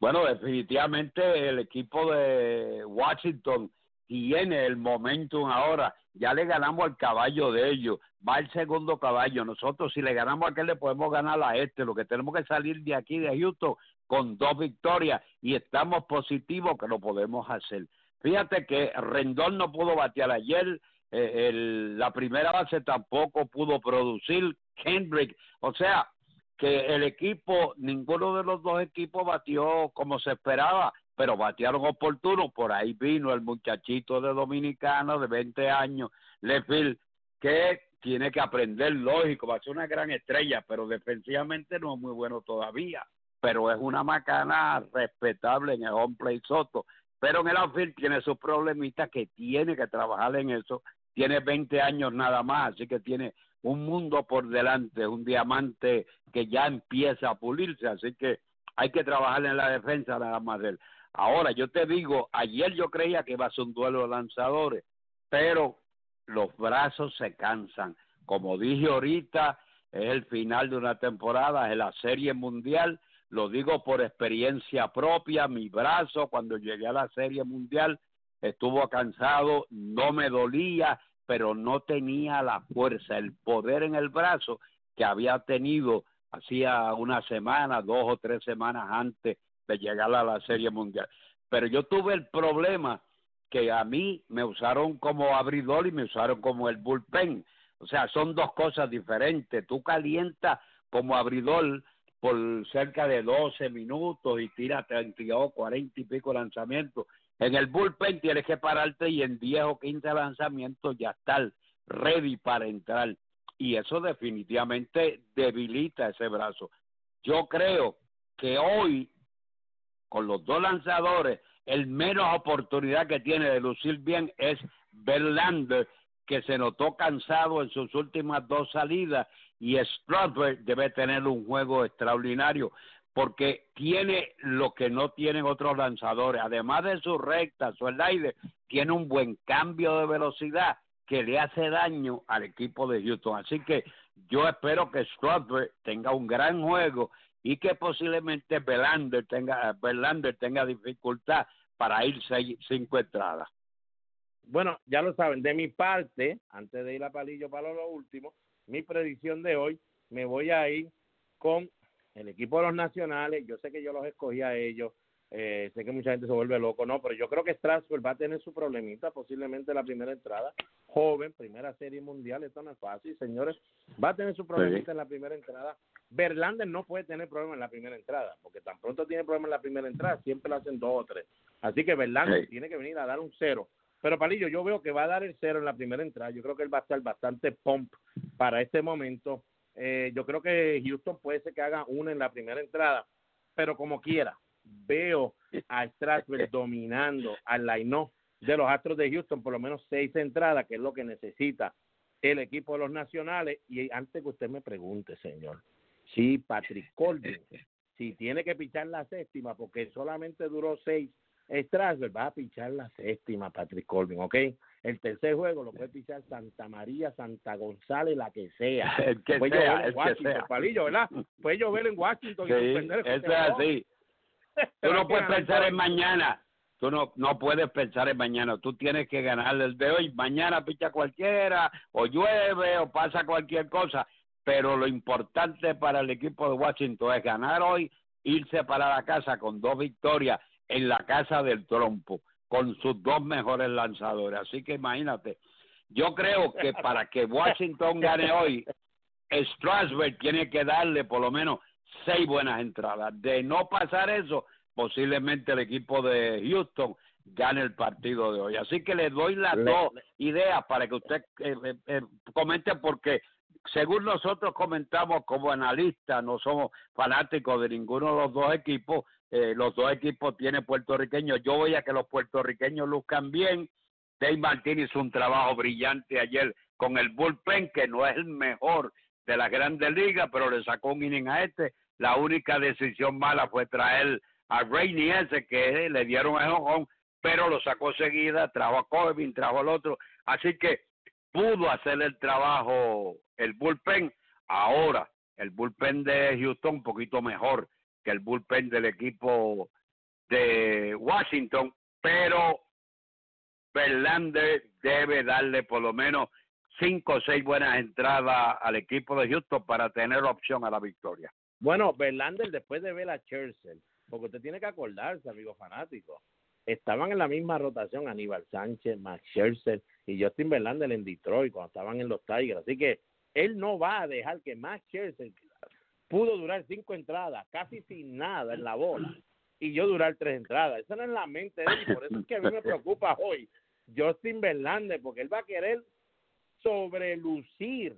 Bueno, definitivamente el equipo de Washington tiene el momentum ahora. Ya le ganamos al caballo de ellos. Va el segundo caballo. Nosotros, si le ganamos a aquel, le podemos ganar a este. Lo que tenemos que salir de aquí, de Houston, con dos victorias. Y estamos positivos que lo podemos hacer. Fíjate que Rendón no pudo batear ayer, eh, el, la primera base tampoco pudo producir, Kendrick, o sea, que el equipo, ninguno de los dos equipos batió como se esperaba, pero batearon oportuno. Por ahí vino el muchachito de dominicano de veinte años, Lefield, que tiene que aprender, lógico, va a ser una gran estrella, pero defensivamente no es muy bueno todavía, pero es una macana respetable en el home plate Soto. Pero en el outfield tiene sus problemitas, que tiene que trabajar en eso. Tiene veinte años nada más, así que tiene un mundo por delante, un diamante que ya empieza a pulirse, así que hay que trabajar en la defensa nada más de él. Ahora, yo te digo, ayer yo creía que iba a ser un duelo de lanzadores, pero los brazos se cansan. Como dije ahorita, es el final de una temporada, es la Serie Mundial. Lo digo por experiencia propia, mi brazo cuando llegué a la Serie Mundial estuvo cansado, no me dolía, pero no tenía la fuerza, el poder en el brazo que había tenido hacía una semana, dos o tres semanas antes de llegar a la Serie Mundial. Pero yo tuve el problema que a mí me usaron como abridor y me usaron como el bullpen. O sea, son dos cosas diferentes. Tú calientas como abridor por cerca de doce minutos y tira treinta y dos, cuarenta y pico lanzamientos. En el bullpen tienes que pararte y en diez o quince lanzamientos ya estar ready para entrar. Y eso definitivamente debilita ese brazo. Yo creo que hoy, con los dos lanzadores, el menos oportunidad que tiene de lucir bien es Verlander, que se notó cansado en sus últimas dos salidas, y Strasburg debe tener un juego extraordinario porque tiene lo que no tienen otros lanzadores. Además de su recta, su slider, tiene un buen cambio de velocidad que le hace daño al equipo de Houston. Así que yo espero que Strasburg tenga un gran juego y que posiblemente Verlander tenga, Verlander tenga dificultad para ir seis, cinco entradas. Bueno, ya lo saben, de mi parte, antes de ir a Palillo para lo último, mi predicción de hoy, me voy a ir con el equipo de los Nacionales. Yo sé que yo los escogí a ellos, eh, sé que mucha gente se vuelve loco, no, pero yo creo que Strasburg va a tener su problemita, posiblemente la primera entrada, joven, primera Serie Mundial, esto no es fácil, señores, va a tener su problemita sí. en la primera entrada. Verlander no puede tener problema en la primera entrada, porque tan pronto tiene problema en la primera entrada, siempre lo hacen dos o tres, así que Verlander sí. tiene que venir a dar un cero. Pero Palillo, yo veo que va a dar el cero en la primera entrada. Yo creo que él va a estar bastante pump para este momento. Eh, yo creo que Houston puede ser que haga una en la primera entrada, pero como quiera, veo a Strasburg dominando al line-up de los Astros de Houston por lo menos seis entradas, que es lo que necesita el equipo de los Nacionales. Y antes que usted me pregunte, señor, si Patrick Corbin, si tiene que pichar la séptima, porque solamente duró seis, Strasburg va a pichar la séptima, Patrick Corbin, ¿ok? El tercer juego lo puede pichar Santa María, Santa González, la que sea. El que puede sea, llover en Washington, Palillo, ¿verdad? Puede llover en Washington. Sí, y eso es así. Tú no puedes pensar en mañana. Tú no, no puedes pensar en mañana. Tú tienes que ganar el de hoy. Mañana picha cualquiera, o llueve, o pasa cualquier cosa. Pero lo importante para el equipo de Washington es ganar hoy, irse para la casa con dos victorias en la casa del trompo, con sus dos mejores lanzadores. Así que imagínate, yo creo que para que Washington gane hoy, Strasburg tiene que darle por lo menos seis buenas entradas. De no pasar eso, posiblemente el equipo de Houston gane el partido de hoy. Así que les doy las le, dos ideas para que usted eh, eh, comente, porque según nosotros comentamos como analistas, no somos fanáticos de ninguno de los dos equipos. Eh, los dos equipos tienen puertorriqueños. Yo voy a que los puertorriqueños luzcan bien. Dave Martín hizo un trabajo brillante ayer con el bullpen, que no es el mejor de las Grandes Ligas, pero le sacó un inning a este. La única decisión mala fue traer a Rainey ese, que le dieron el home, pero lo sacó seguida, trajo a Corbin, trajo al otro. Así que pudo hacer el trabajo el bullpen. Ahora, el bullpen de Houston un poquito mejor que el bullpen del equipo de Washington, pero Verlander debe darle por lo menos cinco o seis buenas entradas al equipo de Houston para tener opción a la victoria. Bueno, Verlander, después de ver a Scherzer, porque usted tiene que acordarse, amigo fanático, estaban en la misma rotación Aníbal Sánchez, Max Scherzer y Justin Verlander en Detroit cuando estaban en los Tigers. Así que él no va a dejar que Max Scherzer pudo durar cinco entradas, casi sin nada en la bola, y yo durar tres entradas. Esa no es la mente de él, y por eso es que a mí me preocupa hoy Justin Verlander, porque él va a querer sobrelucir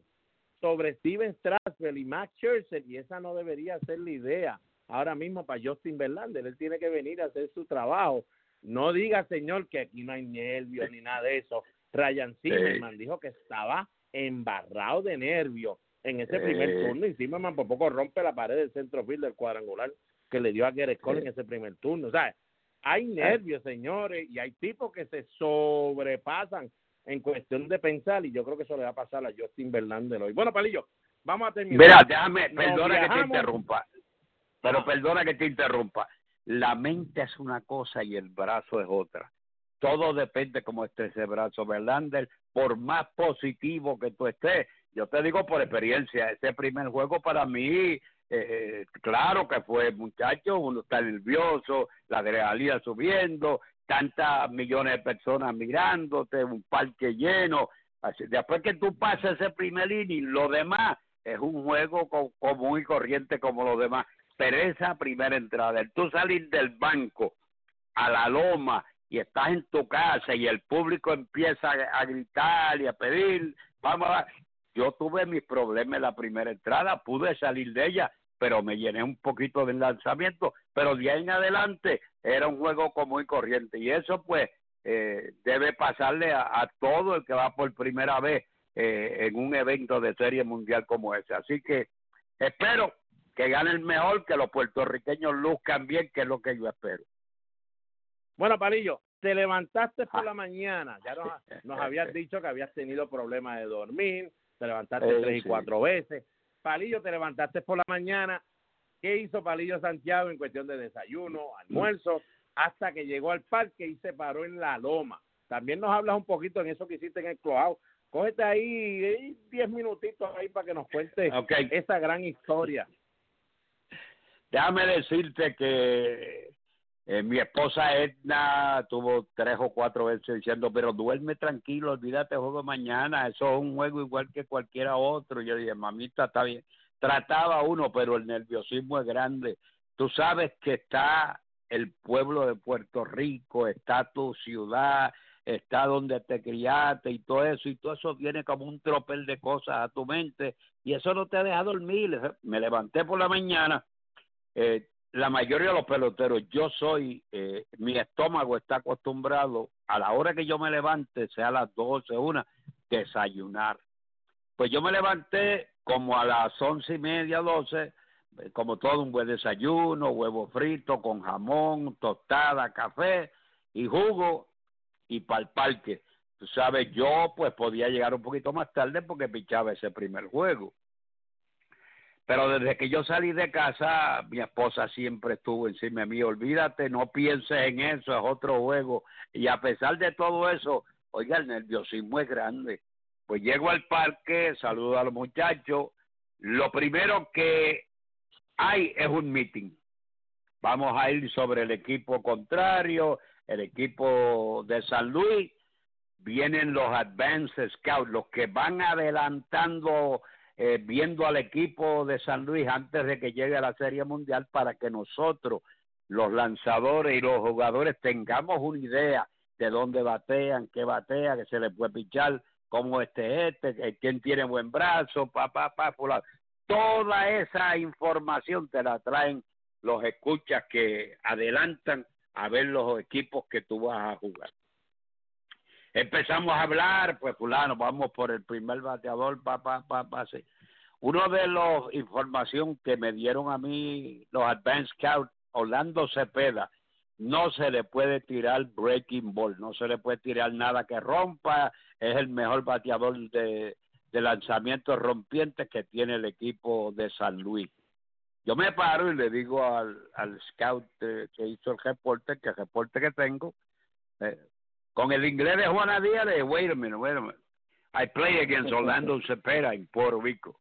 sobre Steven Strasburg y Max Scherzer, y esa no debería ser la idea ahora mismo para Justin Verlander. Él tiene que venir a hacer su trabajo. No diga, señor, que aquí no hay nervios ni nada de eso. Ryan Zimmerman dijo que estaba embarrado de nervios en ese primer turno, y Zimmerman por poco rompe la pared del centrofield del cuadrangular que le dio a Gerrit Cole en ese primer turno. O sea, hay nervios, señores, y hay tipos que se sobrepasan en cuestión de pensar, y yo creo que eso le va a pasar a Justin Verlander hoy. Bueno, Palillo, vamos a terminar. Mira, déjame, Nos perdona viajamos. que te interrumpa, pero perdona que te interrumpa. La mente es una cosa y el brazo es otra. Todo depende cómo esté ese brazo. Verlander, por más positivo que tú estés, yo te digo por experiencia, ese primer juego para mí, eh, claro que fue, muchachos, uno está nervioso, la adrenalina subiendo, tantas millones de personas mirándote, un parque lleno. Así, después que tú pasas ese primer inning, lo demás es un juego co- común y corriente como los demás. Pero esa primera entrada, el tú salir del banco a la loma y estás en tu casa y el público empieza a, a gritar y a pedir, vamos a... Yo tuve mis problemas en la primera entrada, pude salir de ella, pero me llené un poquito del lanzamiento, pero de ahí en adelante era un juego común y corriente, y eso pues eh, debe pasarle a, a todo el que va por primera vez eh, en un evento de serie mundial como ese. Así que espero que gane el mejor, que los puertorriqueños luzcan bien, que es lo que yo espero. Bueno, Palillo, te levantaste por ah. la mañana, ya nos, nos habías dicho que habías tenido problemas de dormir, te levantaste eh, tres y sí. cuatro veces. Palillo, te levantaste por la mañana. ¿Qué hizo Palillo Santiago en cuestión de desayuno, almuerzo, hasta que llegó al parque y se paró en la loma? También nos hablas un poquito en eso que hiciste en el clubhouse. Cógete ahí diez minutitos ahí para que nos cuentes okay. esa gran historia. Déjame decirte que eh, mi esposa Edna tuvo tres o cuatro veces diciendo, pero duerme tranquilo, olvídate el juego de mañana, eso es un juego igual que cualquiera otro. Yo dije, mamita, está bien. Trataba uno, pero el nerviosismo es grande. Tú sabes que está el pueblo de Puerto Rico, está tu ciudad, está donde te criaste y todo eso, y todo eso viene como un tropel de cosas a tu mente, y eso no te deja dormir. Me levanté por la mañana, eh, la mayoría de los peloteros, yo soy, eh, mi estómago está acostumbrado a la hora que yo me levante, sea a las doce, una, desayunar. Pues yo me levanté como a las once y media, doce, como todo un buen desayuno, huevo frito con jamón, tostada, café y jugo, y para el parque. Tú sabes, yo pues podía llegar un poquito más tarde porque pichaba ese primer juego. Pero desde que yo salí de casa, mi esposa siempre estuvo encima de mí, olvídate, no pienses en eso, es otro juego. Y a pesar de todo eso, oiga, el nerviosismo es grande. Pues llego al parque, saludo a los muchachos. Lo primero que hay es un meeting. Vamos a ir sobre el equipo contrario, el equipo de San Luis. Vienen los Advanced Scouts, los que van adelantando, eh, viendo al equipo de San Luis antes de que llegue a la Serie Mundial para que nosotros los lanzadores y los jugadores tengamos una idea de dónde batean, qué batea, que se les puede pichar, cómo este este, quién tiene buen brazo, pa, pa, pa, fulano. Toda esa información te la traen los escuchas que adelantan a ver los equipos que tú vas a jugar. Empezamos a hablar, pues fulano, vamos por el primer bateador, pa, pa, pa, pa, sí. Uno de los información que me dieron a mí los advanced scouts, Orlando Cepeda, no se le puede tirar breaking ball, no se le puede tirar nada que rompa, es el mejor bateador de, de lanzamientos rompientes que tiene el equipo de San Luis. Yo me paro y le digo al, al scout eh, que hizo el reporte, que el reporte que tengo, eh, con el inglés de Juana Díaz, le dije, wait a minute, wait a minute, I play against Orlando Cepeda in Puerto Rico.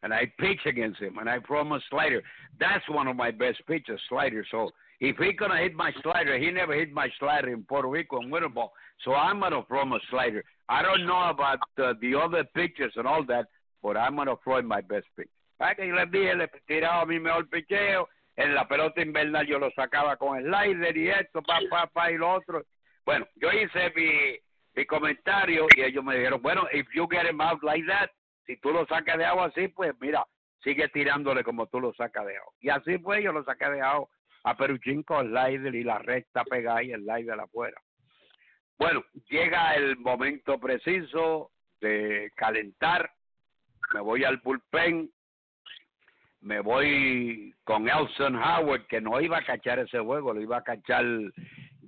And I pitch against him, and I throw him a slider. That's one of my best pitches, slider. So if he's going to hit my slider, he never hit my slider in Puerto Rico in winter ball. So I'm going to throw him a slider. I don't know about uh, the other pitches and all that, but I'm going to throw him my best pitch. Ah, que yo les dije, le tiraba mi mejor picheo. En la pelota invernal yo lo sacaba con slider y esto, pa, pa, pa, y lo otro. Bueno, yo hice mi, mi comentario y ellos me dijeron, bueno, if you get him out like that, si tú lo sacas de agua así, pues mira, sigue tirándole como tú lo sacas de agua. Y así pues yo lo saqué de agua a Peruchín con el slider y la recta pegada y el slider afuera. Bueno, llega el momento preciso de calentar. Me voy al bullpen. Me voy con Elston Howard, que no iba a cachar ese juego, lo iba a cachar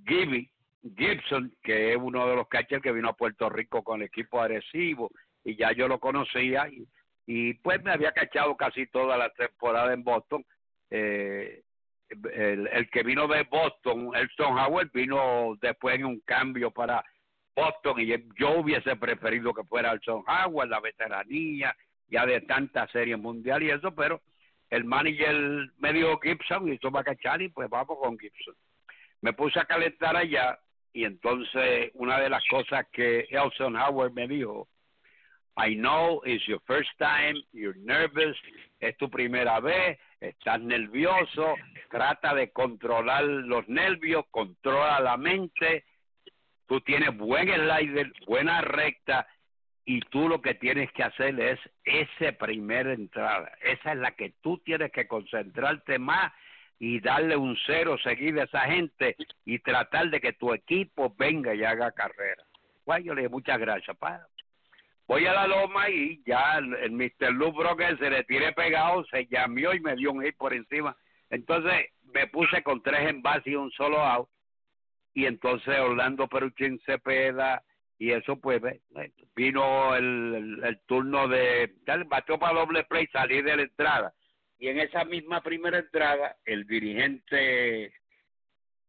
Gibby, Gibson, que es uno de los catchers que vino a Puerto Rico con el equipo agresivo. Y ya yo lo conocía y, y pues me había cachado casi toda la temporada en Boston. Eh, el, el que vino de Boston, Elston Howard, vino después en un cambio para Boston y yo hubiese preferido que fuera Elston Howard, la veteranía ya de tantas series mundiales y eso, pero el manager me dijo Gibson y esto va a cachar y pues vamos con Gibson. Me puse a calentar allá y entonces una de las cosas que Elston Howard me dijo, I know it's your first time, you're nervous, es tu primera vez, estás nervioso, trata de controlar los nervios, controla la mente, tú tienes buen slider, buena recta, y tú lo que tienes que hacer es esa primera entrada, esa es la que tú tienes que concentrarte más y darle un cero seguido a esa gente y tratar de que tu equipo venga y haga carrera. Bueno, yo le dije muchas gracias, padre. Voy a la loma y ya el mister Lou Broker se le tiré pegado, se llameó y me dio un hit por encima. Entonces me puse con tres envases y un solo out. Y entonces Orlando Peruchín Cepeda y eso pues vino el, el, el turno de... Batió para doble play, salí de la entrada. Y en esa misma primera entrada el dirigente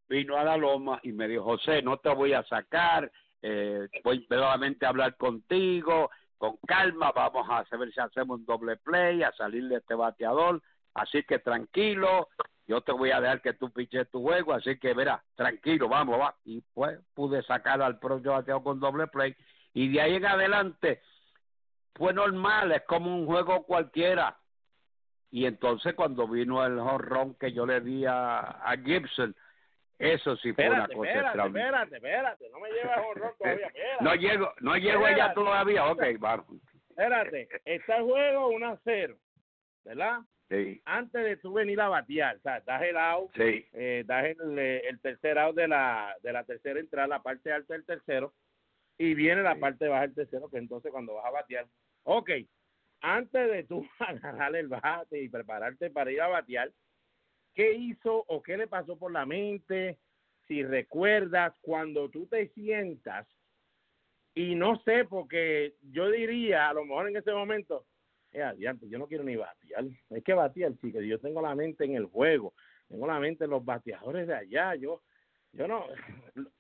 vino a la loma y me dijo, José, no te voy a sacar... Eh, voy verdaderamente a hablar contigo con calma, vamos a saber si hacemos un doble play, a salir de este bateador, así que tranquilo, yo te voy a dejar que tú piches tu juego, así que verás, tranquilo, vamos, va, y pues pude sacar al propio bateador con doble play y de ahí en adelante fue normal, es como un juego cualquiera. Y entonces cuando vino el jonrón que yo le di a, a Gibson, eso sí fue espérate, una cosa extraña. Espérate, espérate, espérate, no me llevas a horror todavía. Espérate, no llego, no llego espérate, allá todavía, ok, vamos. Espérate, está el juego uno a cero, ¿verdad? Sí. Antes de tú venir a batear, o sea, das el out, sí. eh, das el, el tercer out de la, de la tercera entrada, la parte alta del tercero, y viene la sí. parte baja del tercero, que entonces cuando vas a batear, ok, antes de tú agarrar el bate y prepararte para ir a batear, ¿qué hizo o qué le pasó por la mente? Si recuerdas, cuando tú te sientas, y no sé, porque yo diría, a lo mejor en ese momento, eh, adiante, yo no quiero ni batear. Es que batear, chicos, yo tengo la mente en el juego, tengo la mente en los bateadores de allá, yo yo no...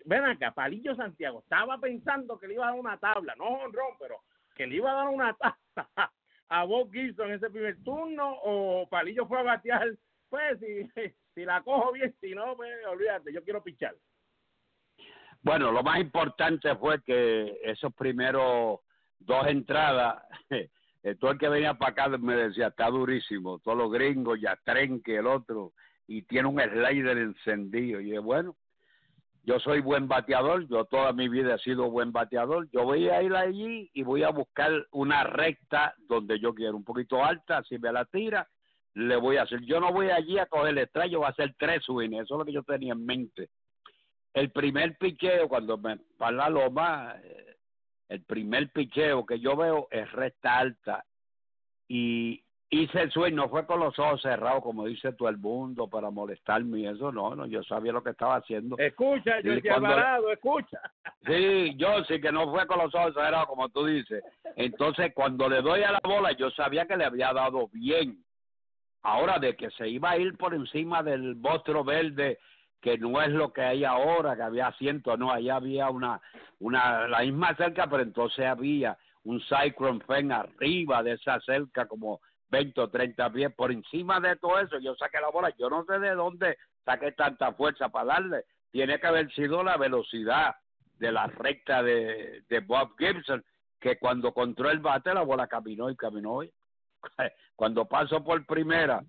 Ven acá, Palillo Santiago, estaba pensando que le iba a dar una tabla, no jonrón, pero que le iba a dar una tabla a Bob Gibson en ese primer turno, o Palillo fue a batear... Pues si, si la cojo bien, si no, pues olvídate, yo quiero pichar. Bueno, lo más importante fue que esos primeros dos entradas, todo el que venía para acá me decía, está durísimo, todos los gringos, ya tren que el otro, y tiene un slider encendido. Y es bueno, yo soy buen bateador, yo toda mi vida he sido buen bateador, yo voy a ir allí y voy a buscar una recta donde yo quiero, un poquito alta, si me la tira, le voy a hacer. Yo no voy allí a coger el extraño, voy a hacer tres swings, eso es lo que yo tenía en mente. El primer picheo, cuando me parla lo más, el primer picheo que yo veo es recta alta, y hice el swing, no fue con los ojos cerrados, como dice todo el mundo, para molestarme y eso, no, no, yo sabía lo que estaba haciendo. Escucha, yo te amarado, escucha. Sí, yo sí que no fue con los ojos cerrados, como tú dices. Entonces, cuando le doy a la bola, yo sabía que le había dado bien. Ahora, de que se iba a ir por encima del bostro verde, que no es lo que hay ahora, que había asiento, no, allá había una, una la misma cerca, pero entonces había un cyclone fan arriba de esa cerca, como veinte o treinta pies, por encima de todo eso. Yo saqué la bola, yo no sé de dónde saqué tanta fuerza para darle, tiene que haber sido la velocidad de la recta de, de Bob Gibson, que cuando contró el bate, la bola caminó y caminó, y cuando pasó por primera,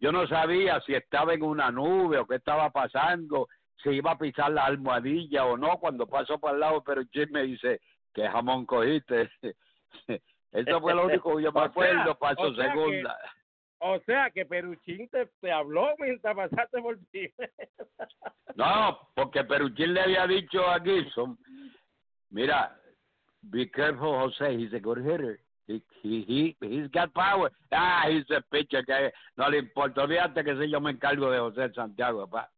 yo no sabía si estaba en una nube o qué estaba pasando, si iba a pisar la almohadilla o no, cuando pasó para el lado, pero Jim me dice, ¿qué jamón cogiste? Eso fue lo único que yo me acuerdo, sea, paso o sea segunda. Que, o sea que Peruchín te, te habló mientras pasaste por ti. No, porque Peruchín le había dicho a Gibson, mira, be careful, José, he's a good hitter. He, he, he, he's got power. Ah, he's a pitcher. Que no le importa, fíjate que si yo me encargo de José Santiago, papá.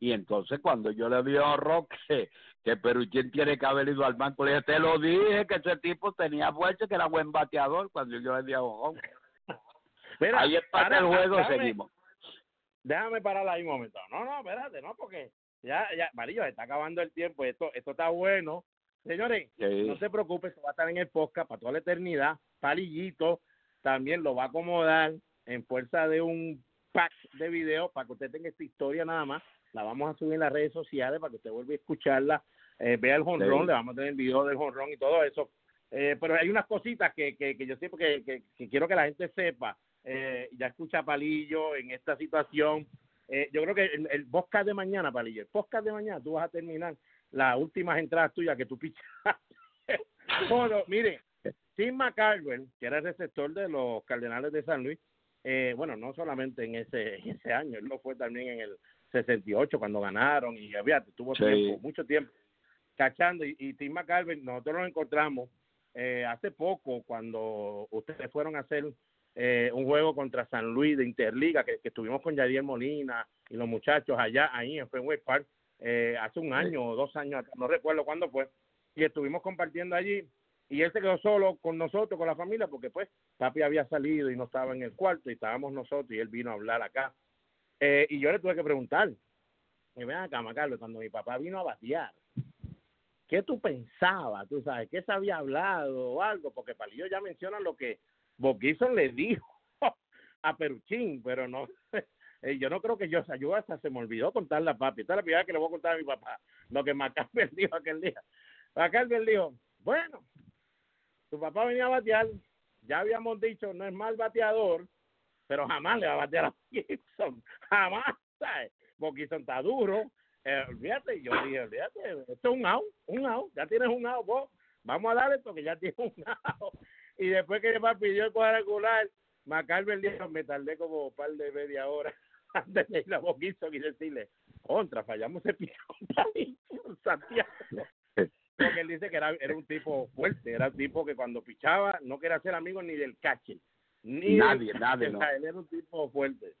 Y entonces cuando yo le vi a Roque, que Peruchín tiene que haber ido al banco, le dije, te lo dije, que ese tipo tenía fuerza, que era buen bateador, cuando yo le di a Ojón. Mira, ahí está para, el juego, déjame, seguimos. Déjame parar ahí un momento. No, no, espérate, no, porque ya, ya, Marillo, se está acabando el tiempo, esto esto está bueno. Señores, sí, no se preocupen, esto va a estar en el podcast para toda la eternidad. Palillito también lo va a acomodar en fuerza de un pack de videos para que usted tenga esta historia nada más. La vamos a subir en las redes sociales para que usted vuelva a escucharla, eh, vea el jonrón, sí, le vamos a tener el video del jonrón y todo eso. Eh, pero hay unas cositas que, que, que yo siempre que, que, que quiero que la gente sepa. Eh, ya escucha a Palillo en esta situación. Eh, yo creo que el, el podcast de mañana, Palillo, el podcast de mañana, tú vas a terminar las últimas entradas tuyas que tú pichaste. Bueno, mire, Tim McCarver, que era el receptor de los Cardenales de San Luis, eh, bueno, no solamente en ese, en ese año, él lo fue también en el sesenta y ocho cuando ganaron, y había, tuvo sí. tiempo, mucho tiempo cachando, y, y Tim McCarver, nosotros nos encontramos eh, hace poco cuando ustedes fueron a hacer eh, un juego contra San Luis de Interliga, que, que estuvimos con Yadier Molina y los muchachos allá, ahí en Fenway Park, eh, hace un sí. año o dos años, no recuerdo cuándo fue, y estuvimos compartiendo allí, y él se quedó solo con nosotros, con la familia, porque pues papi había salido y no estaba en el cuarto, y estábamos nosotros, y él vino a hablar acá. Eh, y yo le tuve que preguntar, y ven acá, Macarlo, cuando mi papá vino a batear, ¿qué tú pensabas? ¿Tú sabes qué se había hablado o algo? Porque Palillo ya menciona lo que Bob Gibson le dijo a Peruchín, pero no, eh, yo no creo que yo, o sea, yo hasta se me olvidó contarla a papi. Esta es la primera que le voy a contar a mi papá, lo que Macarlo dijo aquel día. Macarlo dijo, bueno, tu papá venía a batear, ya habíamos dicho, no es mal bateador, pero jamás le va a batear a Gibson, jamás, ¿sabes? Porque Gibson está duro, eh, olvídate, yo dije, olvídate, esto es un out, un out, ya tienes un out, vos, vamos a darle esto que ya tienes un out. Y después que me pidió el cuadrangular, McCarver dijo, me tardé como un par de media hora antes de ir a Bob Gibson y decirle, contra, fallamos el pichón, Santiago. Porque él dice que era, era un tipo fuerte, era un tipo que cuando pichaba no quería ser amigo ni del catcher. Ni nadie, el, nadie, el, no. Él era un tipo fuerte.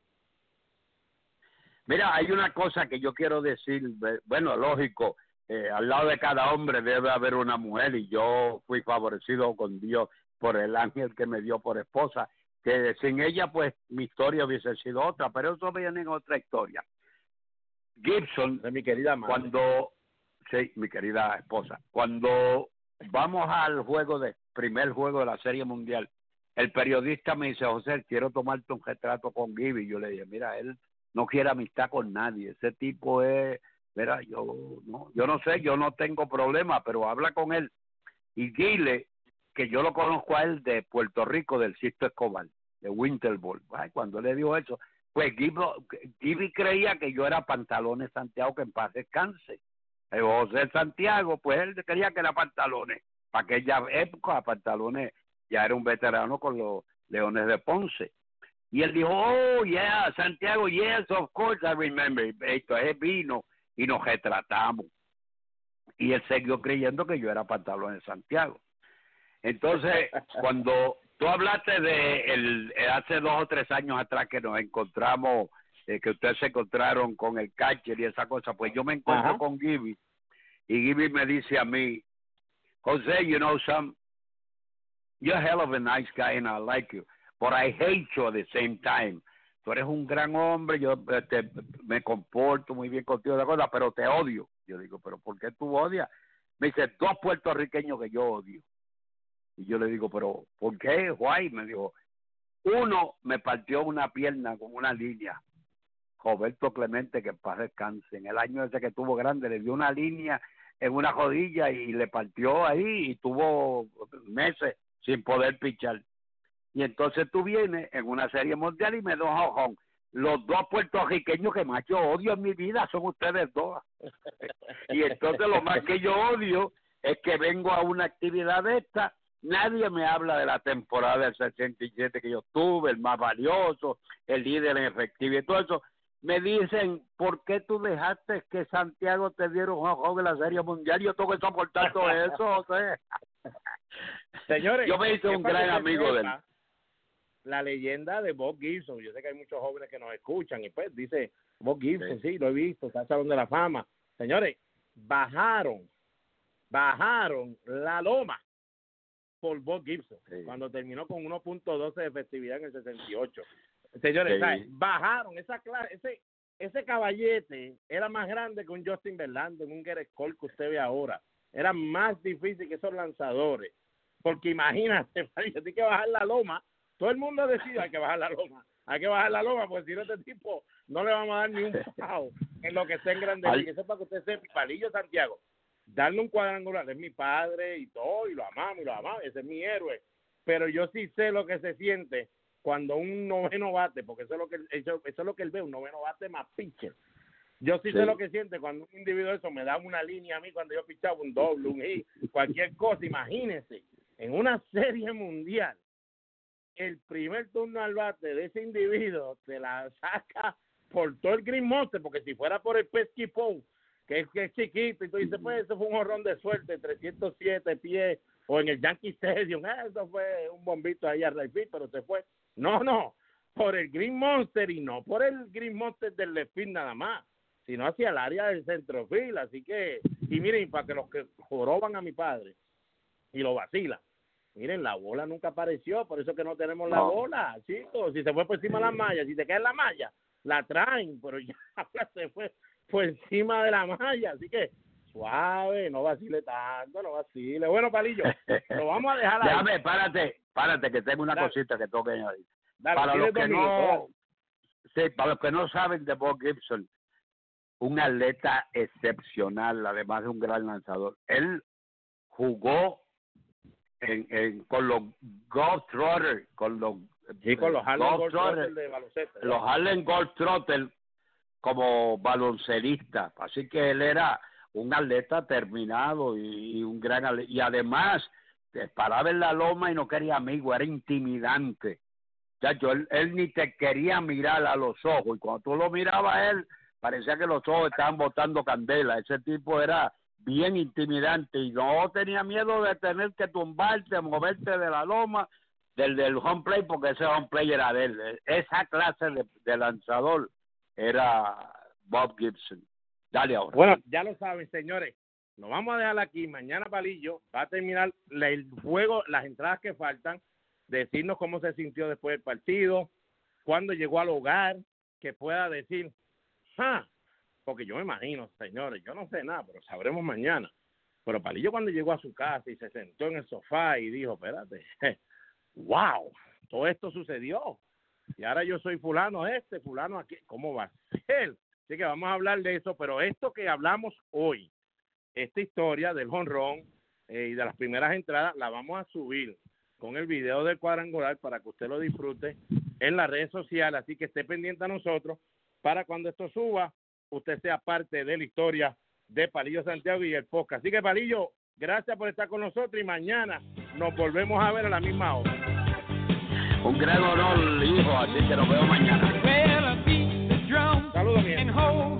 Mira, hay una cosa que yo quiero decir, bueno, lógico, eh, al lado de cada hombre debe haber una mujer, y yo fui favorecido con Dios por el ángel que me dio por esposa, que sin ella, pues, mi historia hubiese sido otra, pero eso viene en otra historia. Gibson, de mi querida madre. Cuando, sí, mi querida esposa, cuando vamos al juego de, primer juego de la Serie Mundial, el periodista me dice, José, quiero tomarte un retrato con Gibby. Yo le dije, mira, él no quiere amistad con nadie. Ese tipo es, mira, yo no, yo no sé, yo no tengo problema, pero habla con él. Y dile que yo lo conozco a él de Puerto Rico, del Sisto Escobar, de Winter Ball. Ay, cuando le dijo eso, Pues Gibby creía que yo era Pantalones Santiago, que en paz descanse. El José Santiago, pues él creía que era Pantalones. Para aquella época, Pantalones ya era un veterano con los Leones de Ponce. Y él dijo, oh, yeah, Santiago, yes, of course, I remember. Entonces vino y nos retratamos. Y él siguió creyendo que yo era Pantalones Santiago. Entonces, cuando tú hablaste de el, el hace dos o tres años atrás que nos encontramos, eh, que ustedes se encontraron con el catcher y esa cosa, pues yo me encuentro, ajá, con Gibby, y Gibby me dice a mí, José, you know, some, you're a hell of a nice guy and I like you, but I hate you at the same time. Tú eres un gran hombre, yo te, me comporto muy bien contigo, la cosa, pero te odio. Yo digo, pero ¿por qué tú odias? Me dice, dos puertorriqueños que yo odio. Y yo le digo, pero ¿por qué? Guay, me dijo, uno me partió una pierna con una línea. Roberto Clemente, que en paz descanse. En el año ese que tuvo grande, le dio una línea en una rodilla y le partió ahí y tuvo meses sin poder pichar. Y entonces tú vienes en una serie mundial y me da un jojón. Los dos puertorriqueños que más yo odio en mi vida son ustedes dos. Y entonces lo más que yo odio es que vengo a una actividad de esta. Nadie me habla de la temporada del sesenta y siete que yo tuve, el más valioso, el líder en efectivo y todo eso. Me dicen, ¿por qué tú dejaste que Santiago te diera un jojón en la Serie Mundial? Yo tengo que soportar todo eso, José. Señores, yo me hice un gran amigo de él. La leyenda de Bob Gibson, yo sé que hay muchos jóvenes que nos escuchan y pues dice, Bob Gibson, sí, sí lo he visto, está en el Salón de la Fama. Señores, bajaron, bajaron la loma por Bob Gibson, sí, cuando terminó con uno punto doce de efectividad en el sesenta y ocho. Señores, sí, ¿sabes? Bajaron esa clase, ese, ese caballete era más grande que un Justin Verlander, un Gerrit Cole que usted ve ahora. Era más difícil que esos lanzadores. Porque imagínate, yo tengo que bajar la loma. Todo el mundo decide, hay que bajar la loma, hay que bajar la loma, porque si no, este tipo no le vamos a dar ni un pao en lo que esté en Grandes Ligas. Eso es para que usted sepa, Palillo Santiago, darle un cuadrangular, es mi padre y todo, y lo amamos, y lo amamos, ese es mi héroe, pero yo sí sé lo que se siente cuando un noveno bate, porque eso es lo que eso, eso es lo que él ve, un noveno bate más pitcher. Yo sí, sí sé lo que siente cuando un individuo eso me da una línea a mí cuando yo pichaba un doble, un hit, cualquier cosa. Imagínense, en una serie mundial, el primer turno al bate de ese individuo te la saca por todo el Green Monster, porque si fuera por el Pesky Poe, que es, que es chiquito, y tú dices, pues eso fue un jorrón de suerte, trescientos siete pies, o en el Yankee Stadium, ah, eso fue un bombito ahí al right field, pero se fue. No, no, por el Green Monster, y no por el Green Monster del left field nada más, sino hacia el área del centrofield. Así que, y miren, para que los que joroban a mi padre y lo vacilan, miren, la bola nunca apareció, por eso que no tenemos la no. bola, chicos. Si se fue por encima de la malla, si te cae en la malla, la traen, pero ya se fue por encima de la malla, así que suave, no vacile tanto, no vacile. Bueno, Palillo, lo vamos a dejar ahí. Déjame, párate, párate, que tengo una Dale. cosita que tengo que añadir. Dale, para, los que no, sí, para los que no saben de Bob Gibson, un atleta excepcional, además de un gran lanzador. Él jugó en, en, con los Golf Trotters, con los, sí, con los Harlem Golf Trotters, de baloncesto, los Harlem Golf Trotters como baloncelista. Así que él era un atleta terminado y, y un gran atleta. Y además, paraba en la loma y no quería amigo, era intimidante. Chacho, él, él ni te quería mirar a los ojos. Y cuando tú lo mirabas a él, parecía que los ojos estaban botando candela. Ese tipo era bien intimidante y no tenía miedo de tener que tumbarte, moverte de la loma, del, del home play, porque ese home play era de él. Esa clase de, de lanzador era Bob Gibson. Dale ahora. Bueno, ya lo saben, señores. Nos vamos a dejar aquí. Mañana, Palillo, va a terminar el juego, las entradas que faltan, decirnos cómo se sintió después del partido, cuándo llegó al hogar, que pueda decir, ah, porque yo me imagino, señores, yo no sé nada, pero sabremos mañana. Pero Palillo cuando llegó a su casa y se sentó en el sofá y dijo, espérate, wow, todo esto sucedió. Y ahora yo soy fulano este, fulano aquí, ¿cómo va a ser? Así que vamos a hablar de eso, pero esto que hablamos hoy, esta historia del jonrón eh, y de las primeras entradas, la vamos a subir con el video del cuadrangular para que usted lo disfrute en las redes sociales, así que esté pendiente a nosotros para cuando esto suba, usted sea parte de la historia de Palillo Santiago y el podcast. Así que Palillo, gracias por estar con nosotros y mañana nos volvemos a ver a la misma hora. Un gran honor, hijo, así que nos vemos mañana. Saludos, mi hermano.